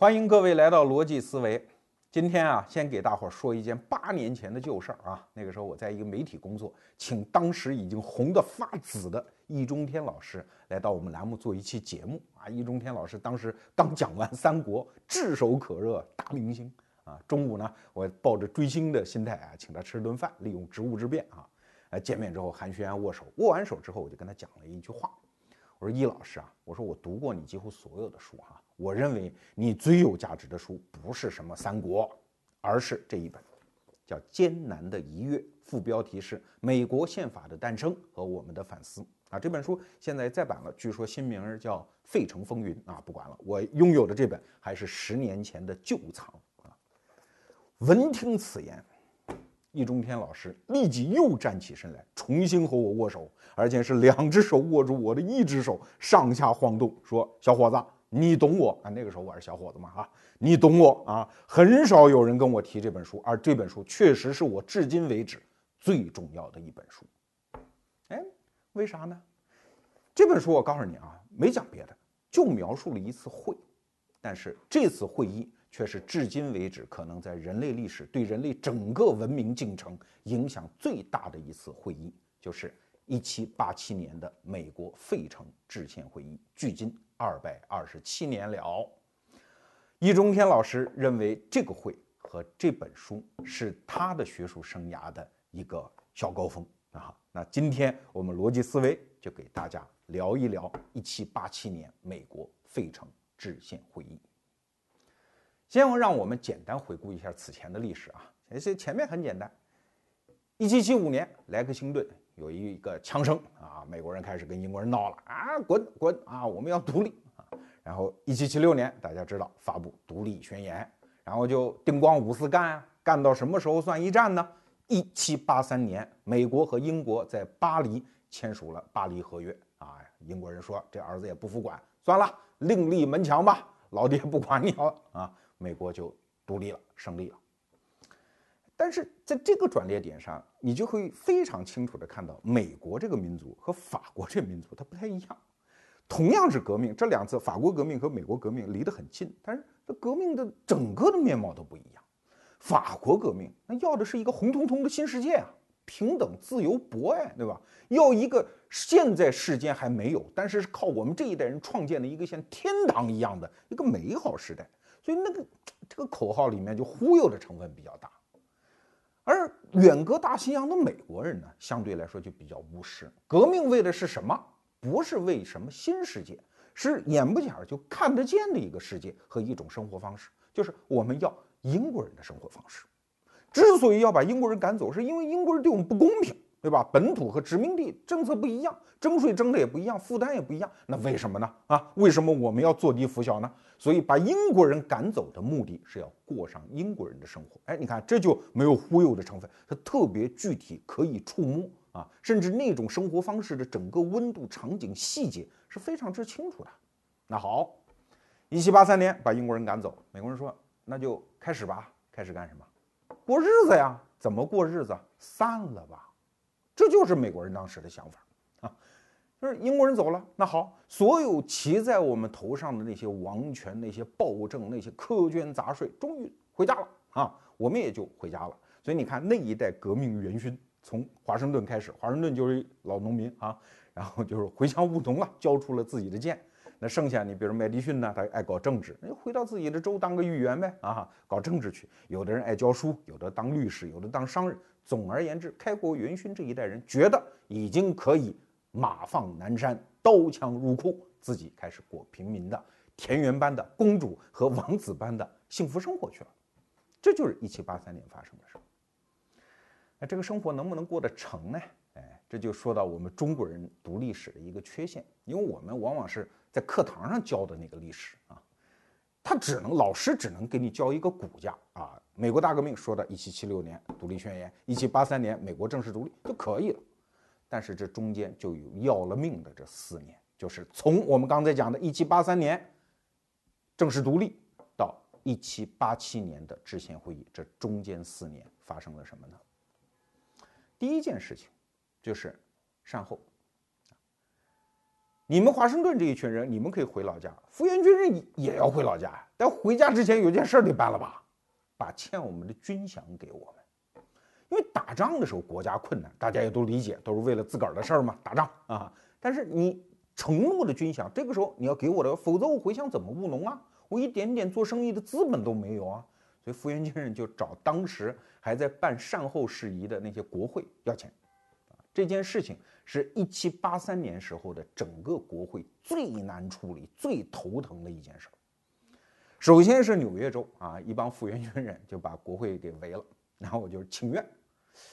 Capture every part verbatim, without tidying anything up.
欢迎各位来到逻辑思维。今天啊，先给大伙说一件八年前的旧事儿啊。那个时候我在一个媒体工作，请当时已经红得发紫的易中天老师来到我们栏目做一期节目啊。易中天老师当时刚讲完三国，炙手可热，大明星啊。中午呢，我抱着追星的心态啊，请他吃顿饭，利用职务之便啊。呃，见面之后寒暄握手，握完手之后我就跟他讲了一句话。 我说易老师啊，我说我读过你几乎所有的书哈、啊，我认为你最有价值的书不是什么三国，而是这一本，叫《艰难的一跃》，副标题是《美国宪法的诞生和我们的反思》啊。这本书现在再版了，据说新名叫《费城风云》啊。不管了，我拥有的这本还是十年前的旧藏啊。闻听此言，易中天老师立即又站起身来，重新和我握手，而且是两只手握住我的一只手，上下晃动，说：“小伙子，你懂我啊！”那个时候我是小伙子嘛啊，你懂我啊！很少有人跟我提这本书，而这本书确实是我至今为止最重要的一本书。哎，为啥呢？这本书我告诉你啊，没讲别的，就描述了一次会，但是这次会议。 却是至今为止可能在人类历史对人类整个文明进程影响最大的一次会议，就是一七八七年的美国费城制宪会议，距今二百二十七年了。易中天老师认为这个会和这本书是他的学术生涯的一个小高峰啊。那今天我们逻辑思维就给大家聊一聊一七八七年美国费城制宪会议。 先让我们简单回顾一下此前的历史啊，其实前面很简单。一七七五年，莱克星顿有一个枪声啊，美国人开始跟英国人闹了啊，滚滚啊，我们要独立啊。然后一七七六年，大家知道发布独立宣言，然后就叮咣五四干啊，干到什么时候算一战呢？ 一七八三年，美国和英国在巴黎签署了巴黎合约啊，英国人说这儿子也不服管，算了，另立门墙吧，老爹不管你了啊。 美国就独立了，胜利了。但是在这个转捩点上，你就会非常清楚地看到，美国这个民族和法国这个民族它不太一样。同样是革命，这两次法国革命和美国革命离得很近，但是这革命的整个的面貌都不一样。法国革命那要的是一个红彤彤的新世界啊，平等、自由、博爱，对吧？要一个现在世间还没有，但是靠我们这一代人创建的一个像天堂一样的一个美好时代。 所以那个这个口号里面就忽悠的成分比较大，而远隔大西洋的美国人呢，相对来说就比较务实。革命为的是什么？不是为什么新世界，是眼不前就看得见的一个世界和一种生活方式，就是我们要英国人的生活方式。之所以要把英国人赶走，是因为英国人对我们不公平，对吧？本土和殖民地政策不一样，征税征的也不一样，负担也不一样。那为什么呢？啊，为什么我们要坐地拂晓呢？ 所以把英国人赶走的目的是要过上英国人的生活。哎，你看这就没有忽悠的成分，它特别具体，可以触摸啊，甚至那种生活方式的整个温度、场景、细节是非常之清楚的。那好， 一七八三年把英国人赶走，美国人说那就开始吧，开始干什么？过日子呀？怎么过日子？散了吧，这就是美国人当时的想法啊。 就是英国人走了，那好，所有骑在我们头上的那些王权、那些暴政、那些苛捐杂税，终于回家了啊！我们也就回家了。所以你看那一代革命元勋，从华盛顿开始，华盛顿就是老农民啊，然后就是回乡务农了，交出了自己的剑。那剩下你比如麦迪逊呢，他爱搞政治，那就回到自己的州当个议员呗啊，搞政治去。有的人爱教书，有的当律师，有的当商人。总而言之，开国元勋这一代人觉得已经可以。 马放南山，刀枪入库，自己开始过平民的、田园般的、公主和王子般的幸福生活去了。这就是一七八三年发生的事。那这个生活能不能过得成呢？哎，这就说到我们中国人读历史的一个缺陷，因为我们往往是在课堂上教的那个历史啊，他只能老师只能给你教一个骨架啊。美国大革命说的一七七六年独立宣言， 一七八三年美国正式独立就可以了。 但是这中间就有要了命的这四年，就是从我们刚才讲的一七八三年正式独立到一七八七年的制宪会议，这中间四年发生了什么呢？第一件事情就是善后。你们华盛顿这一群人，你们可以回老家，福原军人也要回老家，但回家之前有件事得办了吧，把欠我们的军饷给我们。因为打仗的时候国家困难，大家也都理解，都是为了自个儿的事儿嘛，打仗啊。但是你承诺的军饷，这个时候你要给我的，否则我回乡怎么务农啊？我一点点做生意的资本都没有啊。所以福原军人就找当时还在办善后事宜的那些国会要钱。这件事情是一七八三年时候的整个国会最难处理、最头疼的一件事。首先是纽约州啊，一帮复员军人就把国会给围了，然后就是请愿。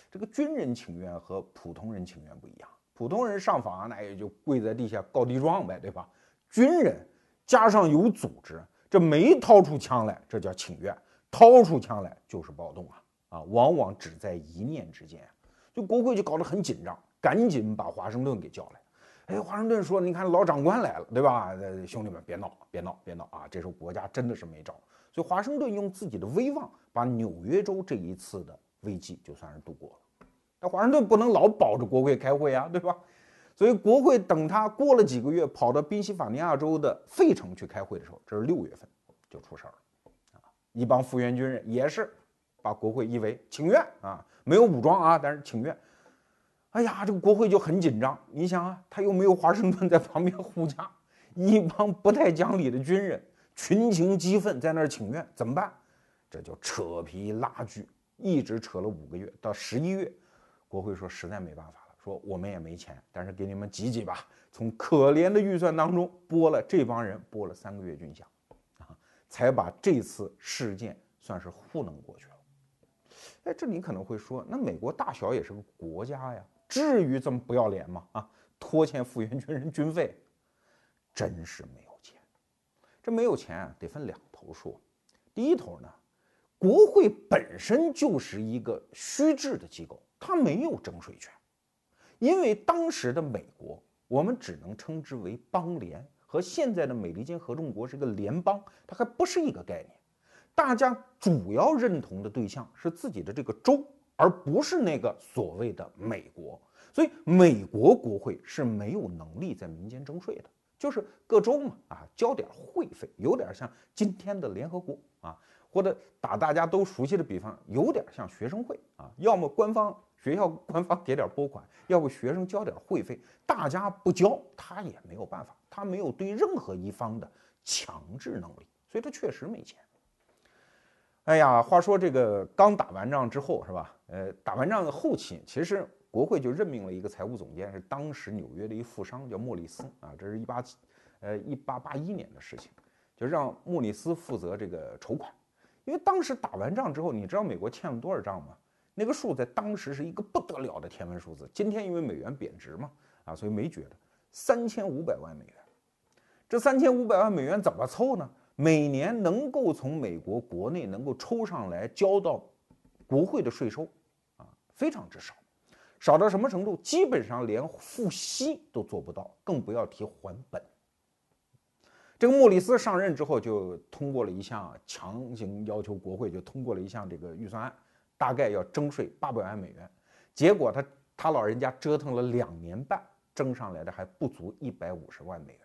这个军人请愿和普通人请愿不一样，普通人上访那也就跪在地下告地状呗，对吧？军人加上有组织，这没掏出枪来，这叫请愿；掏出枪来就是暴动啊！啊，往往只在一念之间。就国会就搞得很紧张，赶紧把华盛顿给叫来。哎，华盛顿说：“你看老长官来了，对吧？兄弟们，别闹，别闹，别闹啊！这时候国家真的是没招，所以华盛顿用自己的威望，把纽约州这一次的危机就算是度过了。但华盛顿不能老保着国会开会啊，对吧？所以国会等他过了几个月，跑到宾夕法尼亚州的费城去开会的时候，这是六月份就出事儿了。一帮复员军人也是把国会一围，请愿啊。”没有武装啊，但是请愿。哎呀，这个国会就很紧张。你想啊，他又没有华盛顿在旁边护驾，一帮不太讲理的军人群情激愤，在那儿请愿，怎么办？这就扯皮拉锯，一直扯了五个月，到十一月，国会说实在没办法了，说我们也没钱，但是给你们挤挤吧，从可怜的预算当中拨了这帮人拨了三个月军饷，啊，才把这次事件算是糊弄过去了。哎，这你可能会说，那美国大小也是个国家呀，至于这么不要脸吗？啊，拖欠复员军人军费，真是没有钱。这没有钱啊，得分两头说。第一头呢，国会本身就是一个虚制的机构，它没有征税权，因为当时的美国，我们只能称之为邦联，和现在的美利坚合众国是一个联邦，它还不是一个概念。大家主要认同的对象是自己的这个州，而不是那个所谓的美国。所以美国国会是没有能力在民间征税的，就是各州嘛啊，交点会费，有点像今天的联合国啊，或者打大家都熟悉的比方，有点像学生会啊，要么官方学校官方给点拨款，要不学生交点会费，大家不交他也没有办法，他没有对任何一方的强制能力，所以他确实没钱。哎呀，话说这个刚打完仗之后是吧？呃，打完仗的后期，其实国会就任命了一个财务总监，是当时纽约的一富商叫莫里斯啊，这是一八，呃一八八一年的事情，就让莫里斯负责这个筹款，因为当时打完仗之后，你知道美国欠了多少仗吗？那个数在当时是一个不得了的天文数字，今天因为美元贬值嘛，啊，所以没觉得三千五百万美元，这三千五百万美元怎么凑呢？每年能够从美国国内能够抽上来交到国会的税收啊，非常之少，少到什么程度？基本上连付息都做不到，更不要提还本。这个莫里斯上任之后，就通过了一项强行要求国会就通过了一项这个预算案，大概要征税八百万美元。结果他他老人家折腾了两年半，征上来的还不足一百五十万美元。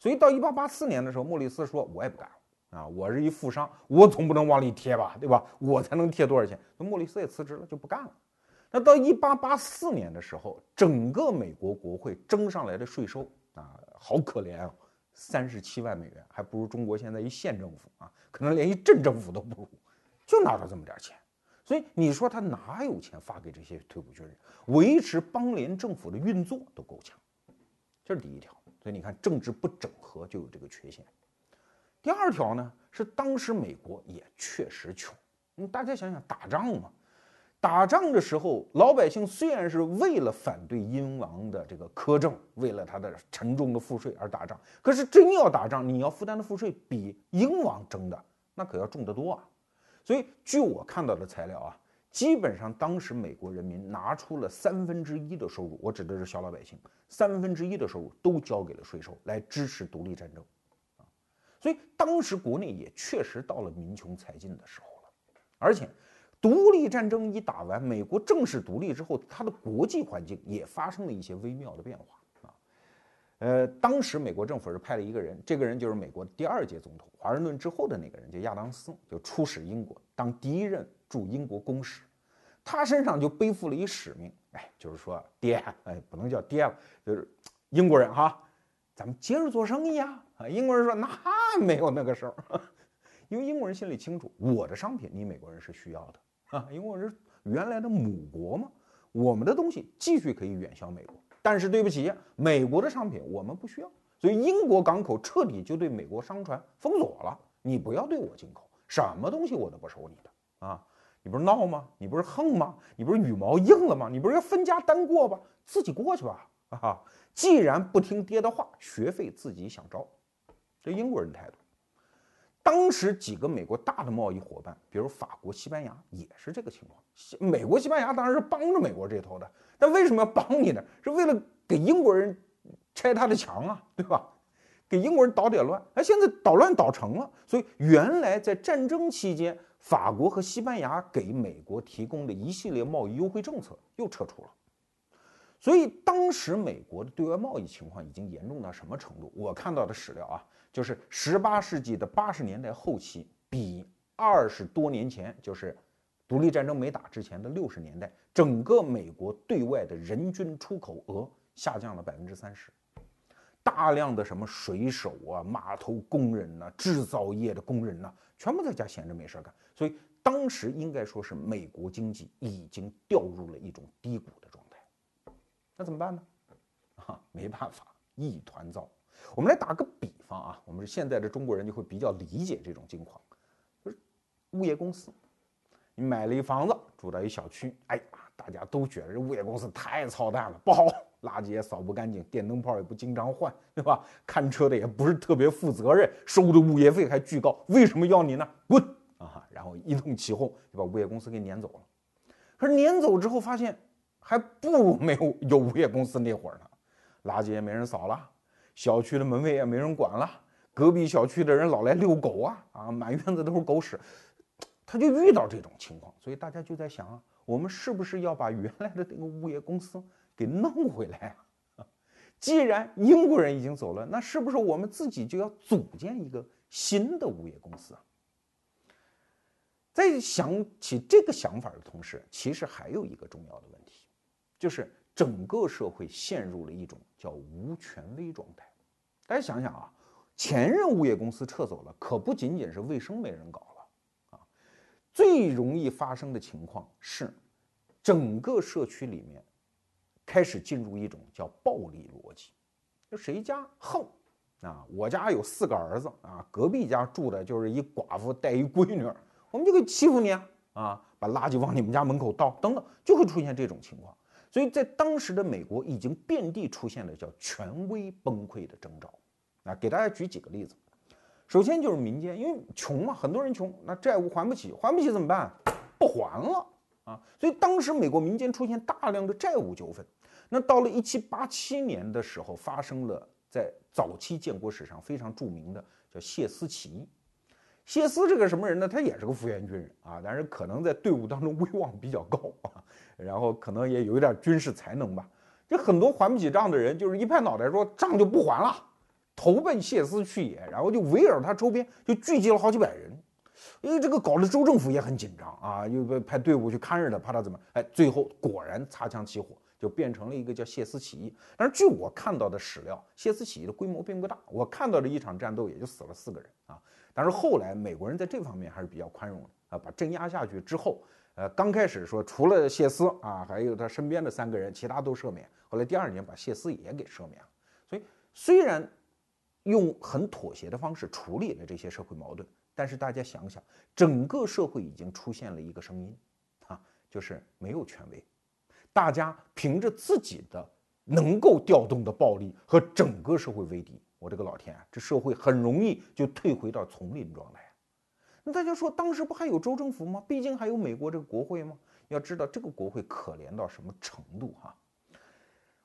所以到一八八四年的时候，莫里斯说：“我也不敢了啊，我是一富商，我总不能往里贴吧，对吧？我才能贴多少钱？”莫里斯也辞职了，就不干了。那到一八八四年的时候，整个美国国会征上来的税收啊，好可怜啊，三十七万美元，还不如中国现在一县政府啊，可能连一镇政府都不如，就拿到这么点钱。所以你说他哪有钱发给这些退伍军人？维持邦联政府的运作都够呛，这是第一条。所以你看，政治不整合就有这个缺陷。第二条呢，是当时美国也确实穷。嗯，大家想想，打仗嘛，打仗的时候，老百姓虽然是为了反对英王的这个苛政，为了他的沉重的赋税而打仗，可是真要打仗，你要负担的赋税比英王征的那可要重得多啊。所以，据我看到的材料啊，基本上当时美国人民拿出了三分之一的收入，我指的是小老百姓，三分之一的收入都交给了税收来支持独立战争，啊，所以当时国内也确实到了民穷财尽的时候了。而且，独立战争一打完，美国正式独立之后，它的国际环境也发生了一些微妙的变化啊。呃，当时美国政府是派了一个人，这个人就是美国第二届总统华盛顿之后的那个人，叫亚当斯，就出使英国，当第一任驻英国公使。他身上就背负了一使命，哎，就是说爹，哎，不能叫爹了，就是英国人哈，咱们接着做生意啊。英国人说那没有那个事儿，因为英国人心里清楚，我的商品你美国人是需要的啊，因为我是原来的母国嘛，我们的东西继续可以远销美国。但是对不起，美国的商品我们不需要，所以英国港口彻底就对美国商船封锁了。你不要对我进口，什么东西我都不收你的啊！你不是闹吗？你不是横吗？你不是羽毛硬了吗？你不是要分家单过吧？自己过去吧！啊，既然不听爹的话，学费自己想招。这英国人的态度。当时几个美国大的贸易伙伴，比如法国、西班牙，也是这个情况。美国、西班牙当然是帮着美国这头的，但为什么要帮你呢？是为了给英国人拆他的墙啊，对吧？给英国人捣点乱。哎，现在捣乱捣成了，所以原来在战争期间，法国和西班牙给美国提供的一系列贸易优惠政策又撤出了。所以当时美国的对外贸易情况已经严重到什么程度？我看到的史料啊，就是十八世纪的八十年代后期，比二十多年前，就是独立战争没打之前的六十年代，整个美国对外的人均出口额下降了 百分之三十。大量的什么水手啊、码头工人啊、制造业的工人啊，全部在家闲着没事干。所以当时应该说是美国经济已经掉入了一种低谷的状态。那怎么办呢？啊，没办法，一团糟。我们来打个比方啊，我们现在的中国人就会比较理解这种境况，就是物业公司，你买了一房子，住到一小区，哎呀，大家都觉得这物业公司太操蛋了，不好，垃圾也扫不干净，电灯泡也不经常换，对吧？看车的也不是特别负责任，收的物业费还巨高，为什么要你呢？滚啊！然后一通起哄，就把物业公司给撵走了。可是撵走之后发现，还不如没有有物业公司那会儿呢，垃圾也没人扫了，小区的门卫也没人管了，隔壁小区的人老来遛狗啊啊，满院子都是狗屎，他就遇到这种情况，所以大家就在想啊，我们是不是要把原来的这个物业公司给弄回来啊？既然英国人已经走了，那是不是我们自己就要组建一个新的物业公司啊？在想起这个想法的同时，其实还有一个重要的问题。就是整个社会陷入了一种叫无权威状态。大家想想啊，前任物业公司撤走了，可不仅仅是卫生没人搞了啊，最容易发生的情况是，整个社区里面开始进入一种叫暴力逻辑，就谁家横啊，我家有四个儿子啊，隔壁家住的就是一寡妇带一闺女，我们就可以欺负你啊啊，把垃圾往你们家门口倒，等等，就会出现这种情况。所以在当时的美国已经遍地出现了叫权威崩溃的征兆。啊，给大家举几个例子。首先就是民间，因为穷嘛，很多人穷，那债务还不起，还不起怎么办？不还了啊！所以当时美国民间出现大量的债务纠纷。那到了一七八七年的时候，发生了在早期建国史上非常著名的叫谢斯起义。谢斯这个什么人呢？他也是个复员军人啊，但是可能在队伍当中威望比较高啊，然后可能也有一点军事才能吧。这很多还不起账的人，就是一拍脑袋说账就不还了，投奔谢斯去也，然后就围绕他周边就聚集了好几百人。因为这个搞得州政府也很紧张啊，又派队伍去看着他，怕他怎么？哎，最后果然擦枪起火，就变成了一个叫谢斯起义。但是据我看到的史料，谢斯起义的规模并不大，我看到的一场战斗也就死了四个人啊。但是后来美国人在这方面还是比较宽容的啊，把镇压下去之后，呃，刚开始说除了谢斯啊，还有他身边的三个人，其他都赦免。后来第二年把谢斯也给赦免了。所以虽然用很妥协的方式处理了这些社会矛盾，但是大家想想，整个社会已经出现了一个声音啊，就是没有权威，大家凭着自己的能够调动的暴力和整个社会为敌。我这个老天啊，这社会很容易就退回到丛林状态。那大家说，当时不还有州政府吗？毕竟还有美国这个国会吗？要知道这个国会可怜到什么程度哈、啊！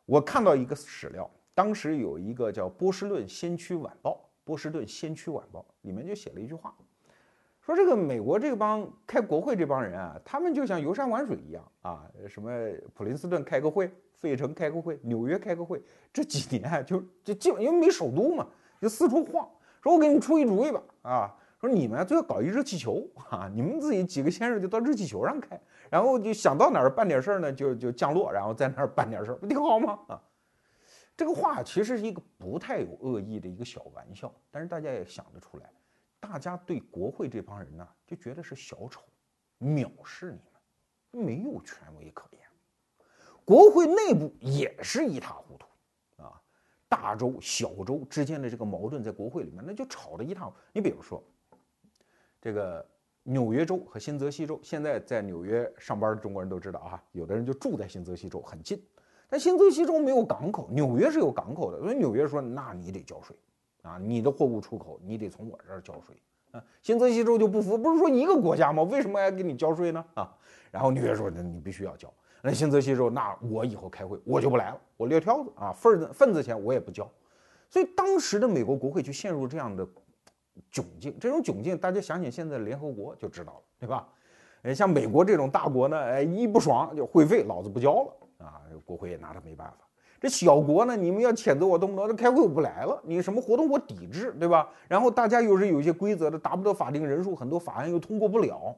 我看到一个史料，当时有一个叫《波士顿先驱晚报》，《波士顿先驱晚报》里面就写了一句话，说这个美国这帮开国会这帮人啊，他们就像游山玩水一样啊，什么普林斯顿开个会，费城开个会，纽约开个会，这几年、啊、就就基本因为没首都嘛，就四处晃。说我给你出一主意吧，啊，说你们最好搞一热气球啊，你们自己几个先生就到热气球上开，然后就想到哪儿办点事儿呢，就就降落，然后在那儿办点事儿，不挺好吗？啊。这个话其实是一个不太有恶意的一个小玩笑，但是大家也想得出来，大家对国会这帮人呢、啊、就觉得是小丑，藐视你们，没有权威可言。国会内部也是一塌糊涂啊，大州小州之间的这个矛盾在国会里面那就吵得一塌糊涂。你比如说，这个纽约州和新泽西州，现在在纽约上班的中国人都知道啊，有的人就住在新泽西州，很近。但新泽西州没有港口，纽约是有港口的，所以纽约说那你得交税啊，你的货物出口你得从我这儿交税啊。新泽西州就不服，不是说一个国家吗？为什么要给你交税呢？啊，然后纽约说你必须要交。那新泽西州那我以后开会我就不来了，我撂挑子啊，份子份子钱我也不交。所以当时的美国国会就陷入这样的窘境，这种窘境大家想想现在联合国就知道了，对吧？像美国这种大国呢，哎，一不爽就会费老子不交了。啊，国会也拿他没办法。这小国呢，你们要谴责我动不动，这开会我不来了，你什么活动我抵制，对吧？然后大家又是有一些规则的，达不到法定人数，很多法案又通过不了，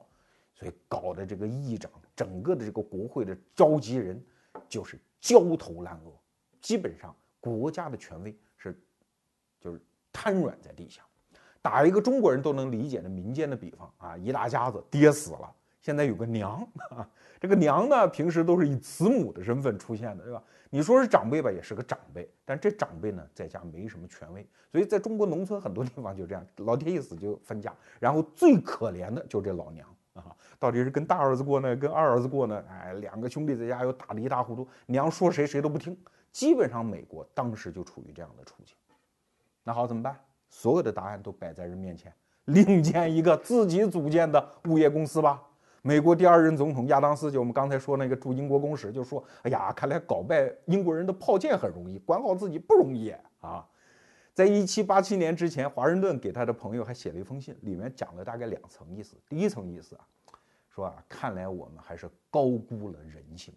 所以搞得这个议长，整个的这个国会的召集人就是焦头烂额，基本上国家的权威是就是瘫软在地下。打一个中国人都能理解的民间的比方啊，一大家子爹死了。现在有个娘啊，这个娘呢，平时都是以慈母的身份出现的，对吧？你说是长辈吧，也是个长辈，但这长辈呢，在家没什么权威，所以在中国农村很多地方就这样，老爹一死就分家，然后最可怜的就是这老娘啊，到底是跟大儿子过呢，跟二儿子过呢？哎，两个兄弟在家又打得一塌糊涂，娘说谁谁都不听，基本上美国当时就处于这样的处境。那好，怎么办？所有的答案都摆在人面前，另建一个自己组建的物业公司吧。美国第二任总统亚当斯，就我们刚才说那个驻英国公使，就说：“哎呀，看来搞败英国人的炮舰很容易，管好自己不容易啊！”在一七八七年之前，华盛顿给他的朋友还写了一封信，里面讲了大概两层意思。第一层意思啊，说啊，看来我们还是高估了人性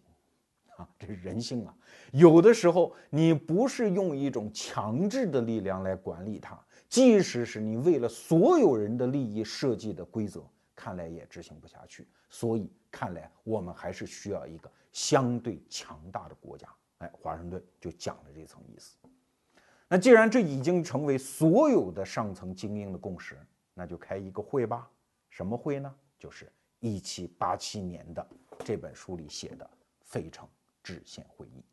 啊，这人性啊，有的时候你不是用一种强制的力量来管理它，即使是你为了所有人的利益设计的规则。看来也执行不下去，所以看来我们还是需要一个相对强大的国家。哎，华盛顿就讲了这层意思。那既然这已经成为所有的上层精英的共识，那就开一个会吧。什么会呢？就是一七八七年的这本书里写的费城制宪会议。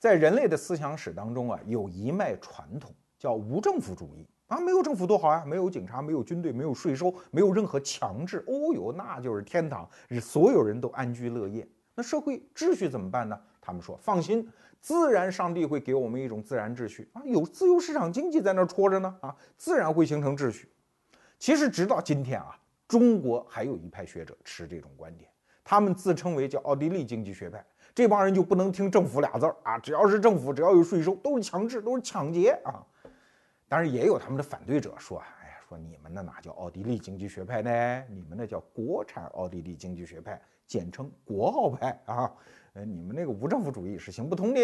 在人类的思想史当中啊，有一脉传统叫无政府主义。啊，没有政府多好呀！没有警察，没有军队，没有税收，没有任何强制。哦哟，那就是天堂，所有人都安居乐业。那社会秩序怎么办呢？他们说放心，自然上帝会给我们一种自然秩序啊，有自由市场经济在那戳着呢啊，自然会形成秩序。其实直到今天啊，中国还有一派学者持这种观点，他们自称为叫奥地利经济学派。这帮人就不能听政府俩字儿啊，只要是政府，只要有税收，都是强制，都是抢劫啊。当然也有他们的反对者说，哎呀，说你们那哪叫奥地利经济学派呢？你们那叫国产奥地利经济学派，简称国奥派啊。呃，你们那个无政府主义是行不通的。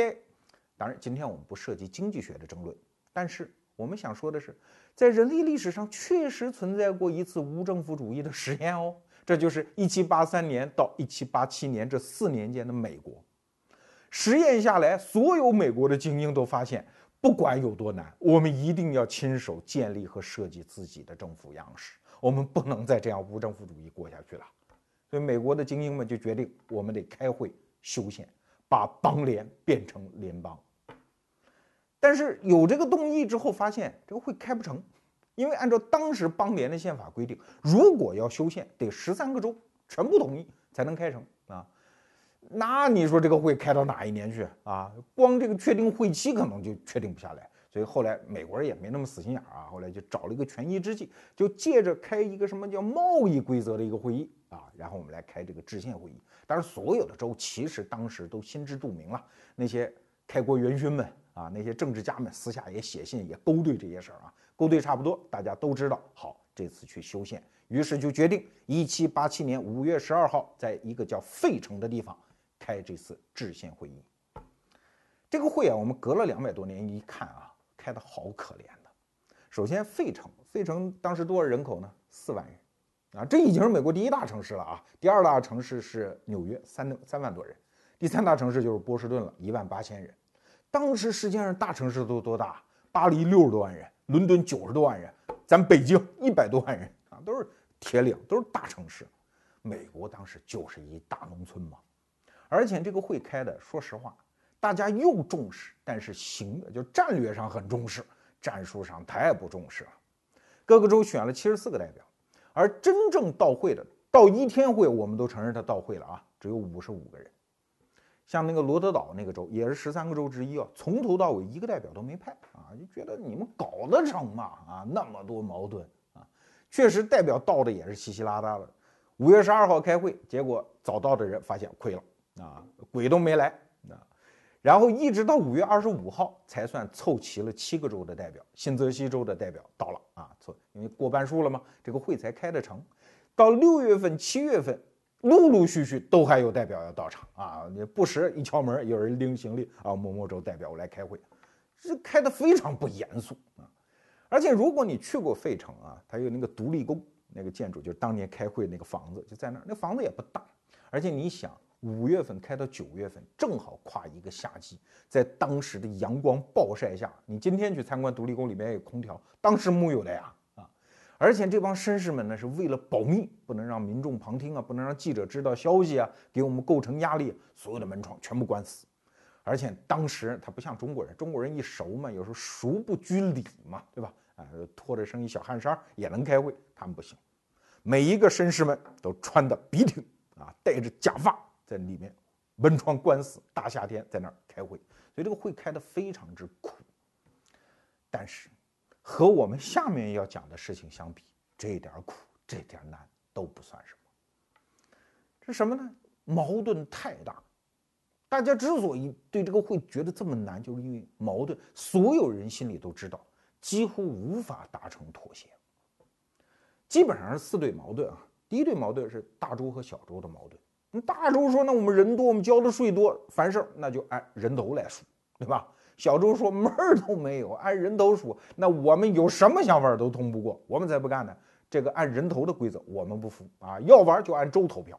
当然，今天我们不涉及经济学的争论，但是我们想说的是，在人类历史上确实存在过一次无政府主义的实验哦。这就是一七八三年到一七八七年这四年间的美国。实验下来，所有美国的精英都发现。不管有多难，我们一定要亲手建立和设计自己的政府样式，我们不能再这样无政府主义过下去了。所以美国的精英们就决定，我们得开会修宪，把邦联变成联邦。但是有这个动议之后发现这个会开不成，因为按照当时邦联的宪法规定，如果要修宪得十三个州全部同意才能开成啊。那你说这个会开到哪一年去啊？光这个确定会期可能就确定不下来，所以后来美国人也没那么死心眼啊，后来就找了一个权宜之计，就借着开一个什么叫贸易规则的一个会议啊，然后我们来开这个制宪会议。当然，所有的州其实当时都心知肚明了，那些开国元勋们啊，那些政治家们私下也写信也勾兑这些事儿啊，勾兑差不多，大家都知道，好，这次去修宪，于是就决定一七八七年五月十二号在一个叫费城的地方开这次制宪会议。这个会啊，我们隔了两百多年一看啊，开得好可怜的。首先，费城，费城当时多少人口呢？四万人啊，这已经是美国第一大城市了啊。第二大城市是纽约，三三万多人。第三大城市就是波士顿了，一万八千人。当时世界上大城市都多大？巴黎六十多万人，伦敦九十多万人。咱北京一百多万人啊，都是铁岭，都是大城市。美国当时就是一大农村嘛，而且这个会开的，说实话，大家又重视，但是行的就战略上很重视，战术上太不重视了。各个州选了七十四个代表，而真正到会的，到一天会我们都承认他到会了啊，只有五十五个人。像那个罗德岛那个州也是十三个州之一啊，从头到尾一个代表都没派啊，就觉得你们搞得成吗？啊，那么多矛盾啊，确实代表到的也是稀稀拉拉的。五月十二号开会，结果早到的人发现亏了啊，鬼都没来啊。然后一直到五月二十五号才算凑齐了七个州的代表，新泽西州的代表到了啊，凑因为过半数了嘛，这个会才开得成。到六月份、七月份。陆陆续续都还有代表要到场啊！不时一敲门，有人拎行李啊，某某州代表我来开会，这开得非常不严肃啊！而且如果你去过费城啊，它有那个独立宫那个建筑，就是当年开会那个房子就在那儿，那房子也不大，而且你想，五月份开到九月份，正好跨一个夏季，在当时的阳光暴晒下，你今天去参观独立宫里面有空调，当时木有的呀。而且这帮绅士们呢，是为了保密，不能让民众旁听啊，不能让记者知道消息啊，给我们构成压力，所有的门窗全部关死。而且当时他不像中国人，中国人一熟嘛，有时候熟不拘礼嘛，对吧？啊，拖着身一小汗衫也能开会，他们不行。每一个绅士们都穿的笔挺啊，戴着假发，在里面门窗关死，大夏天在那儿开会，所以这个会开得非常之苦。但是。和我们下面要讲的事情相比，这点苦这点难都不算什么。这什么呢？矛盾太大。大家之所以对这个会觉得这么难，就是因为矛盾，所有人心里都知道几乎无法达成妥协。基本上是四对矛盾啊。第一对矛盾是大州和小州的矛盾。大州说那我们人多，我们交的税多，凡事那就按人头来数，对吧？小周说门儿都没有，按人头数，那我们有什么想法都通不过，我们才不干呢。这个按人头的规则我们不服啊，要玩就按州投票。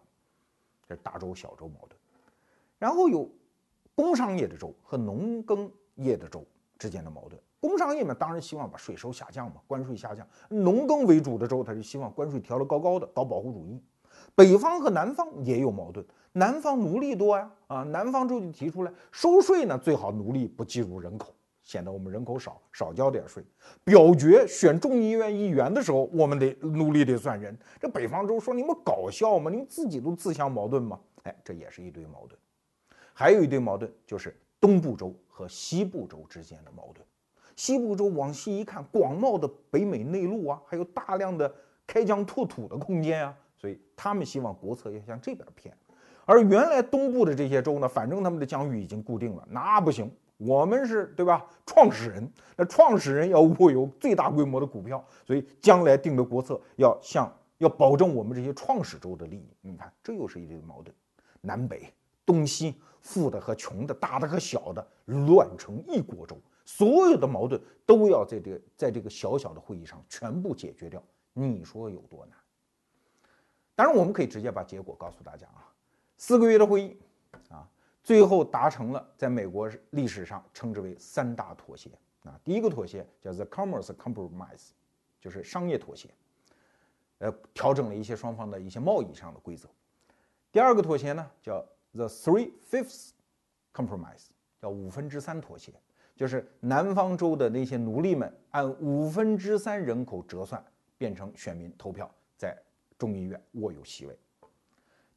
这是大州小州矛盾。然后有工商业的州和农耕业的州之间的矛盾。工商业嘛，当然希望把税收下降嘛，关税下降。农耕为主的州，他是希望关税调得高高的，搞保护主义。北方和南方也有矛盾，南方奴隶多呀，啊，南方州就提出来收税呢，最好奴隶不计入人口，显得我们人口少，少交点税。表决选众议院议员的时候，我们得奴隶得算人。这北方州说你们搞笑吗？你们自己都自相矛盾吗？哎，这也是一堆矛盾。还有一堆矛盾就是东部州和西部州之间的矛盾。西部州往西一看，广袤的北美内陆啊，还有大量的开疆拓土的空间啊。所以他们希望国策要向这边偏，而原来东部的这些州呢，反正他们的疆域已经固定了，那不行，我们是对吧？创始人，那创始人要握有最大规模的股票，所以将来定的国策要向要保证我们这些创始州的利益。你看，这又是一堆矛盾，南北东西，富的和穷的，大的和小的，乱成一锅粥。所有的矛盾都要在这个在这个小小的会议上全部解决掉，你说有多难？当然我们可以直接把结果告诉大家啊，四个月的会议啊，最后达成了在美国历史上称之为三大妥协啊。第一个妥协叫 The Commerce Compromise， 就是商业妥协，呃，调整了一些双方的一些贸易上的规则。第二个妥协呢叫 The Three Fifths Compromise， 叫五分之三妥协，就是南方州的那些奴隶们按五分之三人口折算，变成选民投票在众议院握有席位。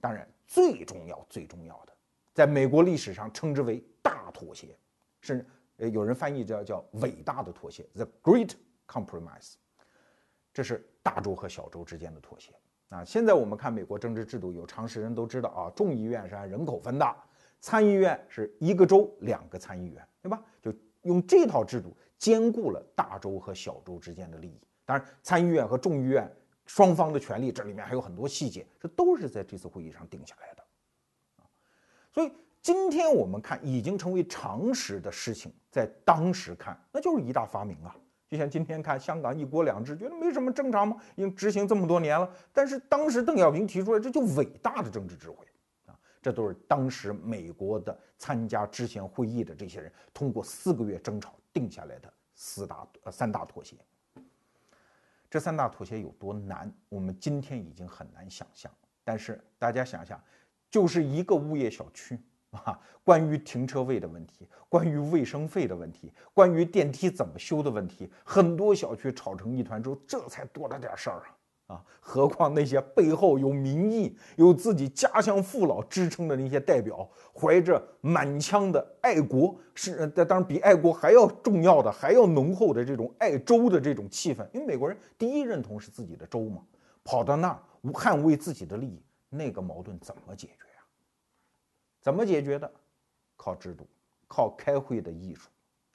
当然最重要最重要的，在美国历史上称之为大妥协，甚至、呃、有人翻译叫叫伟大的妥协 The Great Compromise， 这是大州和小州之间的妥协啊。现在我们看美国政治制度，有常识人都知道啊，众议院是按人口分的，参议院是一个州两个参议员，对吧？就用这套制度兼顾了大州和小州之间的利益，当然，参议院和众议院双方的权利，这里面还有很多细节，这都是在这次会议上定下来的。所以，今天我们看已经成为常识的事情，在当时看那就是一大发明啊。就像今天看香港一国两制，觉得没什么正常吗？已经执行这么多年了，但是当时邓小平提出来，这就伟大的政治智慧啊！这都是当时美国的参加之前会议的这些人，通过四个月争吵定下来的四大呃三大妥协。这三大妥协有多难，我们今天已经很难想象。但是大家想想，就是一个物业小区。啊，关于停车位的问题，关于卫生费的问题，关于电梯怎么修的问题，很多小区吵成一团之后，这才多了点事儿啊！啊，何况那些背后有民意、有自己家乡父老支撑的那些代表，怀着满腔的爱国，是当然比爱国还要重要的、还要浓厚的这种爱州的这种气氛。因为美国人第一认同是自己的州嘛，跑到那儿捍卫自己的利益，那个矛盾怎么解决？怎么解决的？靠制度，靠开会的艺术。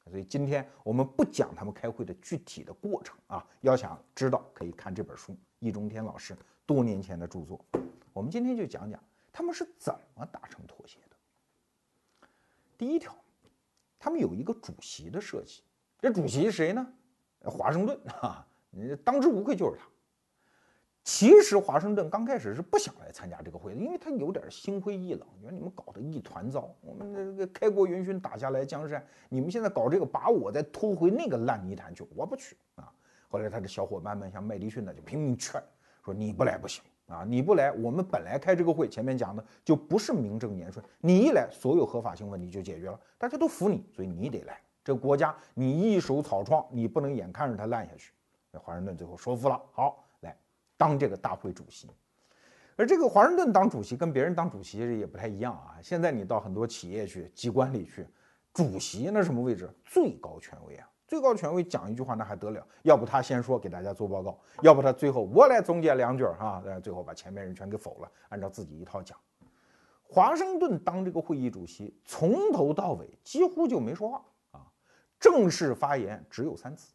所以今天我们不讲他们开会的具体的过程啊，要想知道可以看这本书，易中天老师多年前的著作。我们今天就讲讲他们是怎么达成妥协的。第一条，他们有一个主席的设计。这主席是谁呢？华盛顿啊，当之无愧就是他。其实华盛顿刚开始是不想来参加这个会的，因为他有点心灰意冷，觉得你们搞得一团糟，我们这个开国元勋打下来江山，你们现在搞这个，把我再拖回那个烂泥潭去，我不去啊！后来他的小伙伴们像麦迪逊呢，就拼命劝，说你不来不行啊，你不来，我们本来开这个会，前面讲的就不是名正言顺，你一来，所有合法性问题就解决了，大家都服你，所以你得来，这个国家你一手草创，你不能眼看着它烂下去。华盛顿最后说服了，好。当这个大会主席，而这个华盛顿当主席跟别人当主席也不太一样啊。现在你到很多企业去、机关里去，主席那什么位置？最高权威啊！最高权威讲一句话那还得了？要不他先说给大家做报告，要不他最后我来总结两句啊，最后把前面人全给否了，按照自己一套讲。华盛顿当这个会议主席，从头到尾几乎就没说话啊，正式发言只有三次。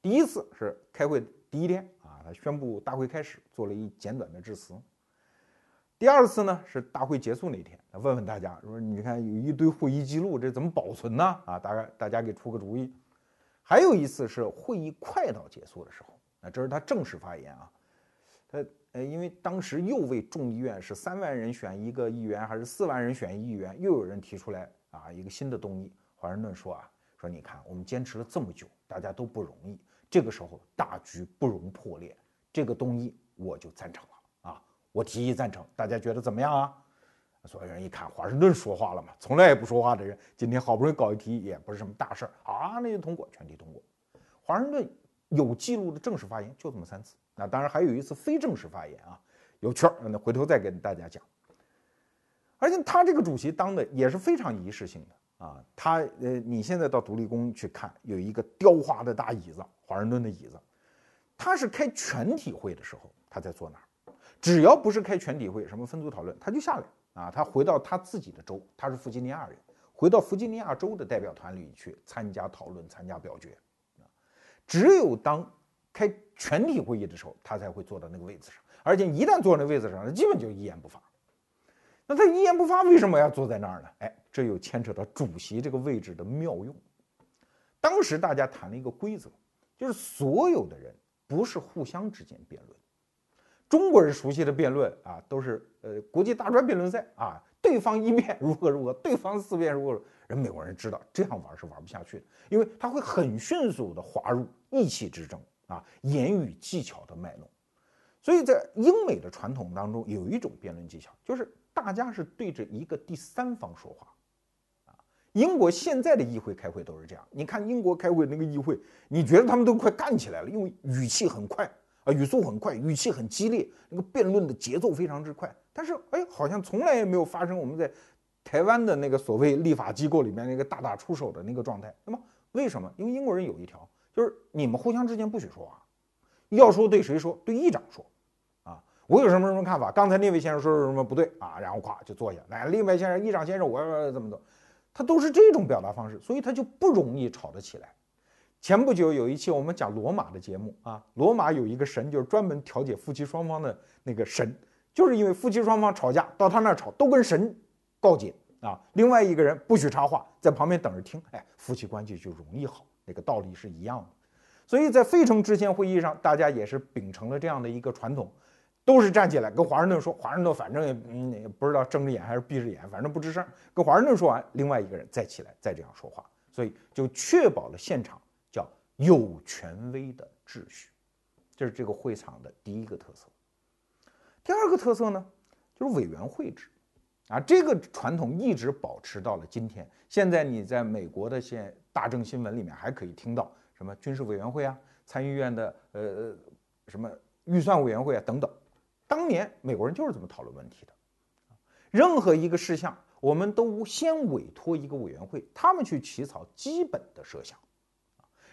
第一次是开会第一天。他宣布大会开始，做了一简短的致辞。第二次呢是大会结束那天，问问大家说：“你看有一堆会议记录，这怎么保存呢？”啊，大概大家给出个主意。还有一次是会议快到结束的时候，那这是他正式发言啊。他呃，因为当时又为众议院是三万人选一个议员，还是四万人选一议员，又有人提出来啊一个新的动议。华盛顿说啊，说你看我们坚持了这么久，大家都不容易。这个时候大局不容破裂，这个动议我就赞成了啊！我提议赞成，大家觉得怎么样啊？所有人一看华盛顿说话了嘛，从来也不说话的人，今天好不容易搞一提议，也不是什么大事儿啊，那就通过，全体通过。华盛顿有记录的正式发言就这么三次，那当然还有一次非正式发言啊，有趣儿，那回头再给大家讲。而且他这个主席当的也是非常仪式性的。啊，他呃，你现在到独立宫去看，有一个雕花的大椅子，华盛顿的椅子，他是开全体会的时候他在坐那儿，只要不是开全体会，什么分组讨论，他就下来啊，他回到他自己的州，他是弗吉尼亚人，回到弗吉尼亚州的代表团里去参加讨论、参加表决，啊，只有当开全体会议的时候，他才会坐到那个位子上，而且一旦坐到那位子上，他基本就一言不发。那他一言不发，为什么要坐在那儿呢？哎，这又牵扯到主席这个位置的妙用。当时大家谈了一个规则，就是所有的人不是互相之间辩论。中国人熟悉的辩论啊，都是呃国际大专辩论赛啊，对方一辩如何如何，对方四辩如何如何。人美国人知道这样玩是玩不下去的，因为他会很迅速的滑入意气之争啊，言语技巧的卖弄。所以在英美的传统当中，有一种辩论技巧，就是大家是对着一个第三方说话，啊，英国现在的议会开会都是这样。你看英国开会那个议会，你觉得他们都快干起来了，因为语气很快啊，语速很快，语气很激烈，那个辩论的节奏非常之快。但是，哎，好像从来也没有发生我们在台湾的那个所谓立法机构里面那个大打出手的那个状态。那么，为什么？因为英国人有一条，就是你们互相之间不许说话，要说对谁说，对议长说。我有什么什么看法？刚才那位先生说什么不对啊？然后咵就坐下来。另外先生，议长先生，我怎么怎么，他都是这种表达方式，所以他就不容易吵得起来。前不久有一期我们讲罗马的节目啊，罗马有一个神就是专门调解夫妻双方的那个神，就是因为夫妻双方吵架到他那儿吵都跟神告解啊，另外一个人不许插话，在旁边等着听，哎，夫妻关系就容易好，那个道理是一样的。所以在费城制宪会议上，大家也是秉承了这样的一个传统，都是站起来跟华盛顿说，华盛顿反正 也,、嗯、也不知道睁着眼还是闭着眼，反正不吱声，跟华盛顿说完，另外一个人再起来再这样说话，所以就确保了现场叫有权威的秩序，这是这个会场的第一个特色。第二个特色呢，就是委员会制啊，这个传统一直保持到了今天。现在你在美国的现大政新闻里面还可以听到什么军事委员会啊、参议院的呃什么预算委员会啊等等。当年美国人就是这么讨论问题的。任何一个事项，我们都先委托一个委员会，他们去起草基本的设想，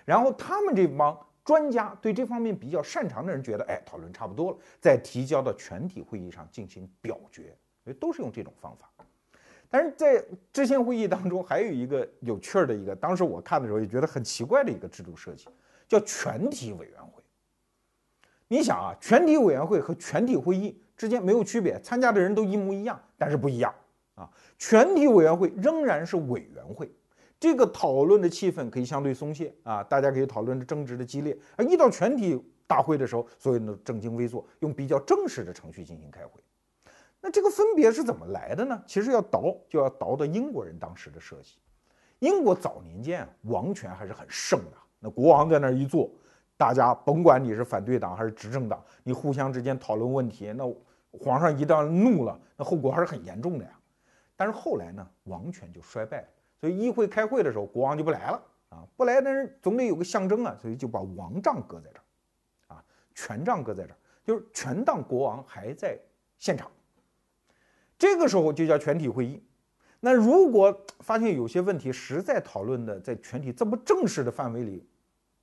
然后他们这帮专家对这方面比较擅长的人觉得，哎，讨论差不多了，再提交到全体会议上进行表决。都是用这种方法。但是在制宪会议当中还有一个有趣儿的一个，当时我看的时候也觉得很奇怪的一个制度设计，叫全体委员会。你想啊，全体委员会和全体会议之间没有区别，参加的人都一模一样，但是不一样啊。全体委员会仍然是委员会，这个讨论的气氛可以相对松懈啊，大家可以讨论的争执的激烈，而一到全体大会的时候，所有人都正襟危坐，用比较正式的程序进行开会。那这个分别是怎么来的呢？其实要倒就要倒到英国人当时的设计。英国早年间王权还是很盛的，那国王在那一坐，大家甭管你是反对党还是执政党，你互相之间讨论问题，那皇上一旦怒了，那后果还是很严重的呀。但是后来呢，王权就衰败了，所以议会开会的时候国王就不来了啊，不来但是总得有个象征啊，所以就把王杖搁在这儿啊，权杖搁在这儿，就是权当国王还在现场。这个时候就叫全体会议。那如果发现有些问题实在讨论的在全体这么正式的范围里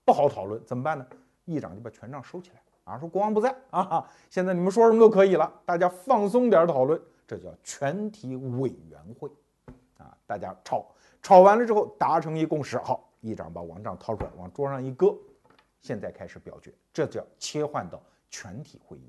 不好讨论，怎么办呢？议长就把权杖收起来啊，说国王不在啊，现在你们说什么都可以了，大家放松点讨论，这叫全体委员会啊。大家吵吵完了之后达成一共识，好，议长把王杖掏出来往桌上一搁，现在开始表决，这叫切换到全体会议。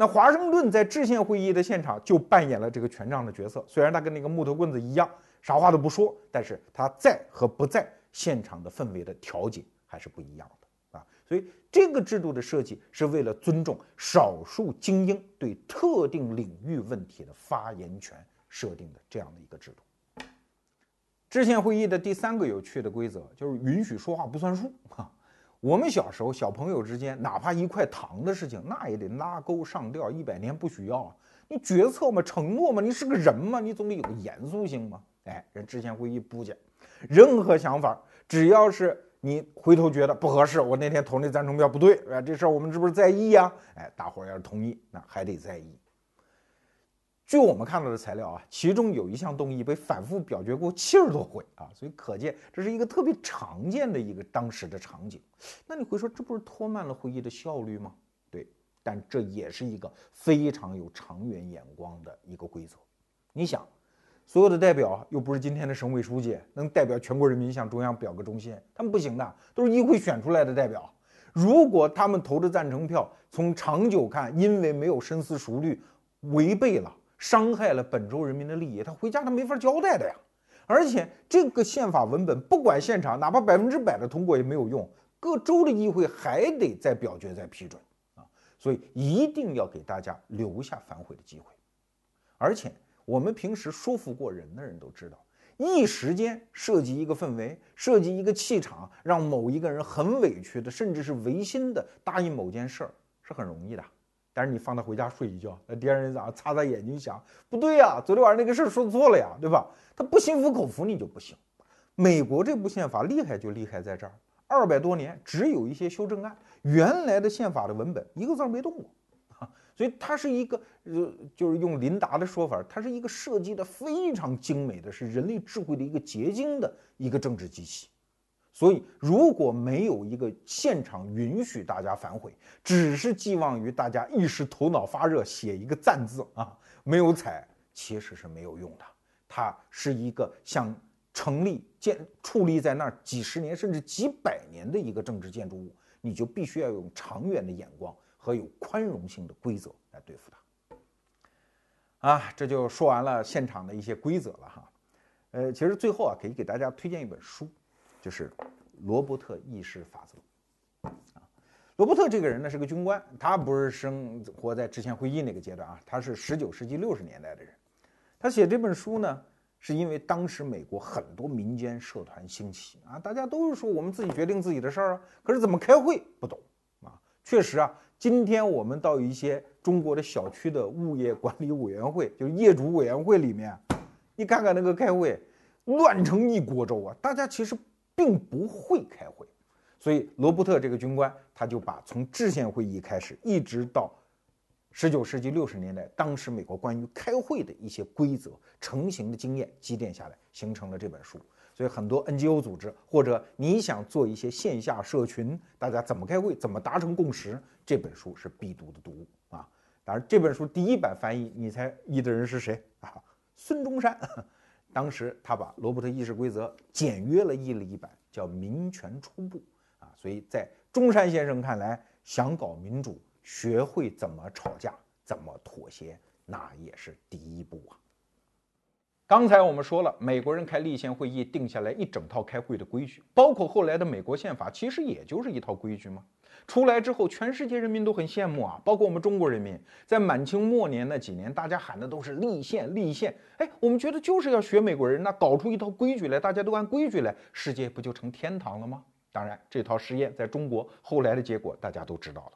那华盛顿在制宪会议的现场就扮演了这个权杖的角色，虽然他跟那个木头棍子一样啥话都不说，但是他在和不在现场的氛围的调节还是不一样的啊。所以这个制度的设计是为了尊重少数精英对特定领域问题的发言权设定的这样的一个制度。制宪会议的第三个有趣的规则就是允许说话不算数啊。我们小时候小朋友之间哪怕一块糖的事情，那也得拉钩上吊，一百年不许要啊。你决策嘛，承诺嘛，你是个人嘛，你总得有个严肃性嘛。哎，人制宪会议不讲，任何想法只要是你回头觉得不合适，我那天投那赞成票不对啊，这事儿我们是不是在意啊？哎，大伙儿要是同意那还得在意。据我们看到的材料啊，其中有一项动议被反复表决过七十多回啊，所以可见这是一个特别常见的一个当时的场景。那你会说，这不是拖慢了会议的效率吗？对，但这也是一个非常有长远眼光的一个规则。你想，所有的代表又不是今天的省委书记能代表全国人民向中央表个忠心，他们不行的，都是议会选出来的代表。如果他们投的赞成票，从长久看，因为没有深思熟虑，违背了。伤害了本州人民的利益，他回家他没法交代的呀。而且这个宪法文本不管现场，哪怕百分之百的通过也没有用，各州的议会还得再表决再批准啊。所以一定要给大家留下反悔的机会。而且我们平时说服过人的人都知道，一时间设计一个氛围，设计一个气场，让某一个人很委屈的甚至是违心的答应某件事儿是很容易的。但是你放他回家睡一觉，那第二天早上擦擦眼睛想，不对呀、啊，昨天晚上那个事儿说错了呀，对吧？他不心服口服，你就不行。美国这部宪法厉害就厉害在这儿，二百多年只有一些修正案，原来的宪法的文本一个字没动过、啊、所以它是一个、呃、就是用林达的说法，它是一个设计的非常精美的，是人类智慧的一个结晶的一个政治机器。所以如果没有一个现场允许大家反悔，只是寄望于大家一时头脑发热写一个赞字啊，没有踩，其实是没有用的。它是一个向成立建矗立在那儿几十年甚至几百年的一个政治建筑物，你就必须要用长远的眼光和有宽容性的规则来对付它。啊，这就说完了现场的一些规则了哈。呃，其实最后啊，可以给大家推荐一本书，就是罗伯特议事法则。啊，罗伯特这个人呢是个军官，他不是生活在制宪会议那个阶段啊，他是十九世纪六十年代的人。他写这本书呢，是因为当时美国很多民间社团兴起啊，大家都是说我们自己决定自己的事儿啊，可是怎么开会不懂啊。确实啊，今天我们到一些中国的小区的物业管理委员会，就是业主委员会里面，你看看那个开会，乱成一锅粥啊，大家其实并不会开会。所以罗伯特这个军官，他就把从制宪会议开始，一直到十九世纪六十年代，当时美国关于开会的一些规则成型的经验积淀下来，形成了这本书。所以很多 N G O 组织，或者你想做一些线下社群，大家怎么开会，怎么达成共识，这本书是必读的读物啊。当然，这本书第一版翻译，你猜译的人是谁啊？孙中山。当时他把罗伯特议事规则简约了译了一版，叫《民权初步》。啊，所以在中山先生看来，想搞民主，学会怎么吵架，怎么妥协，那也是第一步啊。刚才我们说了，美国人开立宪会议定下来一整套开会的规矩，包括后来的美国宪法，其实也就是一套规矩嘛。出来之后，全世界人民都很羡慕啊，包括我们中国人民，在满清末年那几年，大家喊的都是立宪立宪。哎，我们觉得就是要学美国人，那搞出一套规矩来，大家都按规矩来，世界不就成天堂了吗？当然，这套实验在中国后来的结果大家都知道了。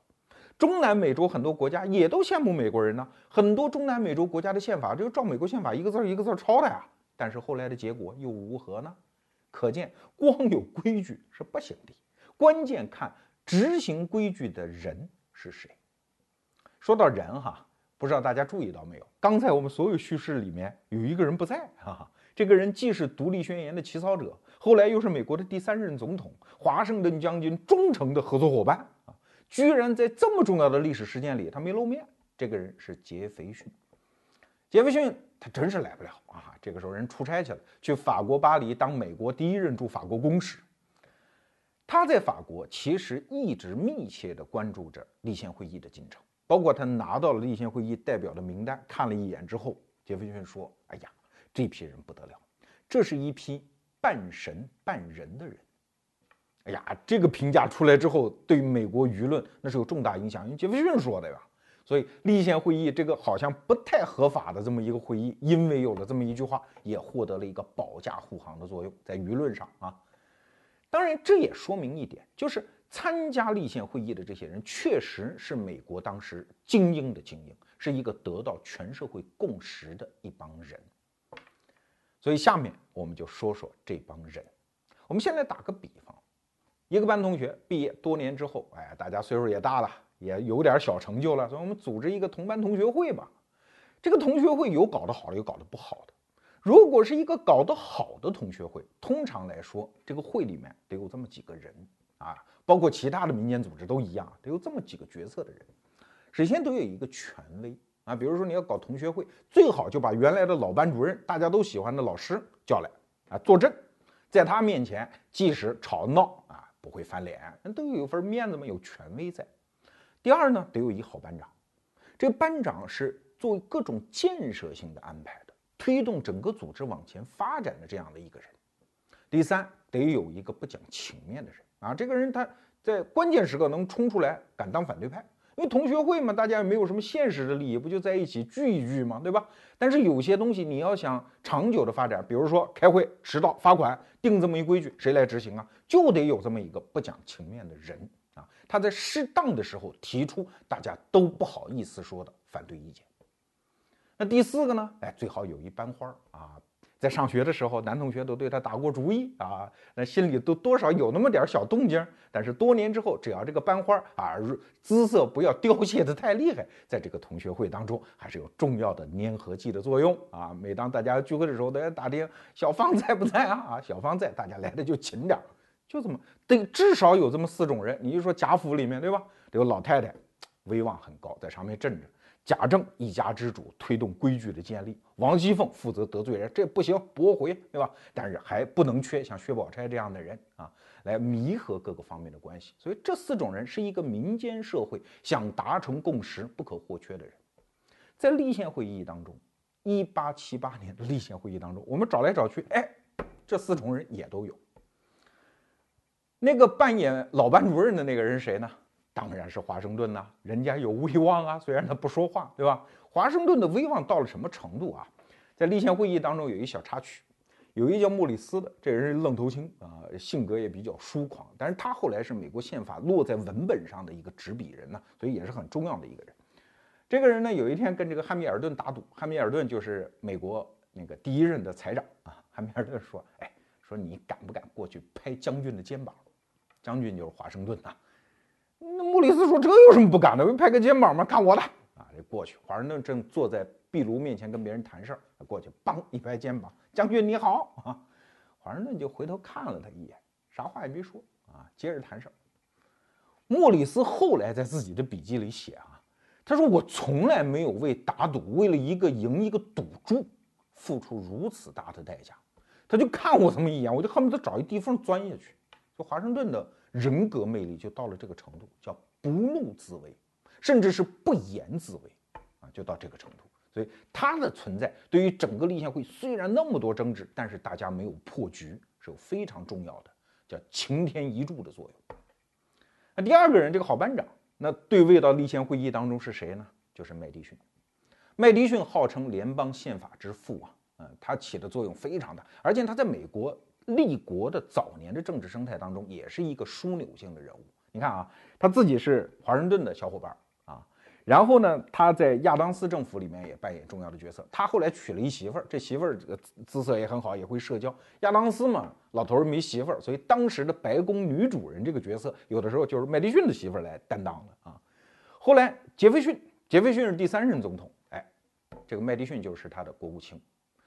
中南美洲很多国家也都羡慕美国人呢、啊，很多中南美洲国家的宪法就是照美国宪法一个字一个字抄的呀。但是后来的结果又如何呢？可见光有规矩是不行的，关键看执行规矩的人是谁。说到人哈，不知道大家注意到没有？刚才我们所有叙事里面有一个人不在哈、啊，这个人既是独立宣言的起草者，后来又是美国的第三任总统华盛顿将军忠诚的合作伙伴啊，居然在这么重要的历史事件里他没露面。这个人是杰斐逊。杰斐逊他真是来不了啊，这个时候人出差去了，去法国巴黎当美国第一任驻法国公使。他在法国其实一直密切地关注着立宪会议的进程，包括他拿到了立宪会议代表的名单，看了一眼之后，杰斐逊说：“哎呀，这批人不得了，这是一批半神半人的人。”哎呀，这个评价出来之后，对美国舆论那是有重大影响，因为杰斐逊说的呀。所以立宪会议这个好像不太合法的这么一个会议，因为有了这么一句话，也获得了一个保驾护航的作用，在舆论上啊。当然，这也说明一点，就是参加立宪会议的这些人，确实是美国当时精英的精英，是一个得到全社会共识的一帮人。所以下面我们就说说这帮人。我们先来打个比方，一个班同学毕业多年之后，哎，大家岁数也大了，也有点小成就了，所以我们组织一个同班同学会吧。这个同学会有搞得好的，有搞得不好的。如果是一个搞得好的同学会，通常来说，这个会里面得有这么几个人啊，包括其他的民间组织都一样，得有这么几个角色的人。首先都有一个权威。啊，比如说你要搞同学会，最好就把原来的老班主任，大家都喜欢的老师叫来啊，坐镇，在他面前即使吵闹啊不会翻脸，都有份面子嘛，有权威在。第二呢，得有一好班长，这个班长是做各种建设性的安排的，推动整个组织往前发展的这样的一个人。第三，得有一个不讲情面的人啊，这个人他在关键时刻能冲出来，敢当反对派。因为同学会嘛，大家也没有什么现实的利益，不就在一起聚一聚嘛，对吧？但是有些东西你要想长久的发展，比如说开会迟到罚款，定这么一规矩，谁来执行啊？就得有这么一个不讲情面的人啊，他在适当的时候提出大家都不好意思说的反对意见。那第四个呢？哎，最好有一班花啊，在上学的时候，男同学都对他打过主意啊，那心里都多少有那么点小动静。但是多年之后，只要这个班花啊姿色不要凋谢的太厉害，在这个同学会当中还是有重要的粘合剂的作用啊。每当大家聚会的时候，大家打听小芳在不在啊？啊，小芳在，大家来的就勤点，就这么得至少有这么四种人。你就说贾府里面对吧？得有老太太，威望很高，在上面镇着。贾政一家之主，推动规矩的建立。王熙凤负责得罪人，这不行，驳回，对吧？但是还不能缺像薛宝钗这样的人啊，来弥合各个方面的关系。所以这四种人是一个民间社会想达成共识不可或缺的人。在立宪会议当中，一八七八年的立宪会议当中，我们找来找去，哎，这四种人也都有。那个扮演老班主任的那个人谁呢？当然是华盛顿呐、啊，人家有威望啊，虽然他不说话，对吧？华盛顿的威望到了什么程度啊？在立宪会议当中有一小插曲，有一个叫莫里斯的，这人是愣头青啊、呃，性格也比较疏狂，但是他后来是美国宪法落在文本上的一个执笔人呢、啊，所以也是很重要的一个人。这个人呢，有一天跟这个汉密尔顿打赌，汉密尔顿就是美国那个第一任的财长啊，汉密尔顿说，哎，说你敢不敢过去拍将军的肩膀？将军就是华盛顿呐、啊。那莫里斯说：“这有什么不敢的？拍个肩膀嘛，看我的啊！”这过去，华盛顿正坐在壁炉面前跟别人谈事儿，过去，梆一拍肩膀：“将军你好啊！”华盛顿就回头看了他一眼，啥话也没说啊，接着谈事儿。莫里斯后来在自己的笔记里写啊，他说：“我从来没有为打赌，为了一个赢一个赌注，付出如此大的代价。”他就看我这么一眼，我就恨不得找一地缝钻下去。就华盛顿的人格魅力就到了这个程度，叫不怒自威，甚至是不言自威啊，就到这个程度。所以他的存在对于整个立宪会虽然那么多争执，但是大家没有破局，是有非常重要的叫擎天一柱的作用。那第二个人，这个好班长，那对位到立宪会议当中是谁呢？就是麦迪逊。麦迪逊号称联邦宪法之父啊，嗯，他起的作用非常大，而且他在美国立国的早年的政治生态当中，也是一个枢纽性的人物。你看啊，他自己是华盛顿的小伙伴啊，然后呢，他在亚当斯政府里面也扮演重要的角色。他后来娶了一媳妇儿，这媳妇儿这个姿色也很好，也会社交。亚当斯嘛，老头儿没媳妇儿，所以当时的白宫女主人这个角色，有的时候就是麦迪逊的媳妇儿来担当的啊。后来杰斐逊，杰斐逊是第三任总统，哎，这个麦迪逊就是他的国务卿。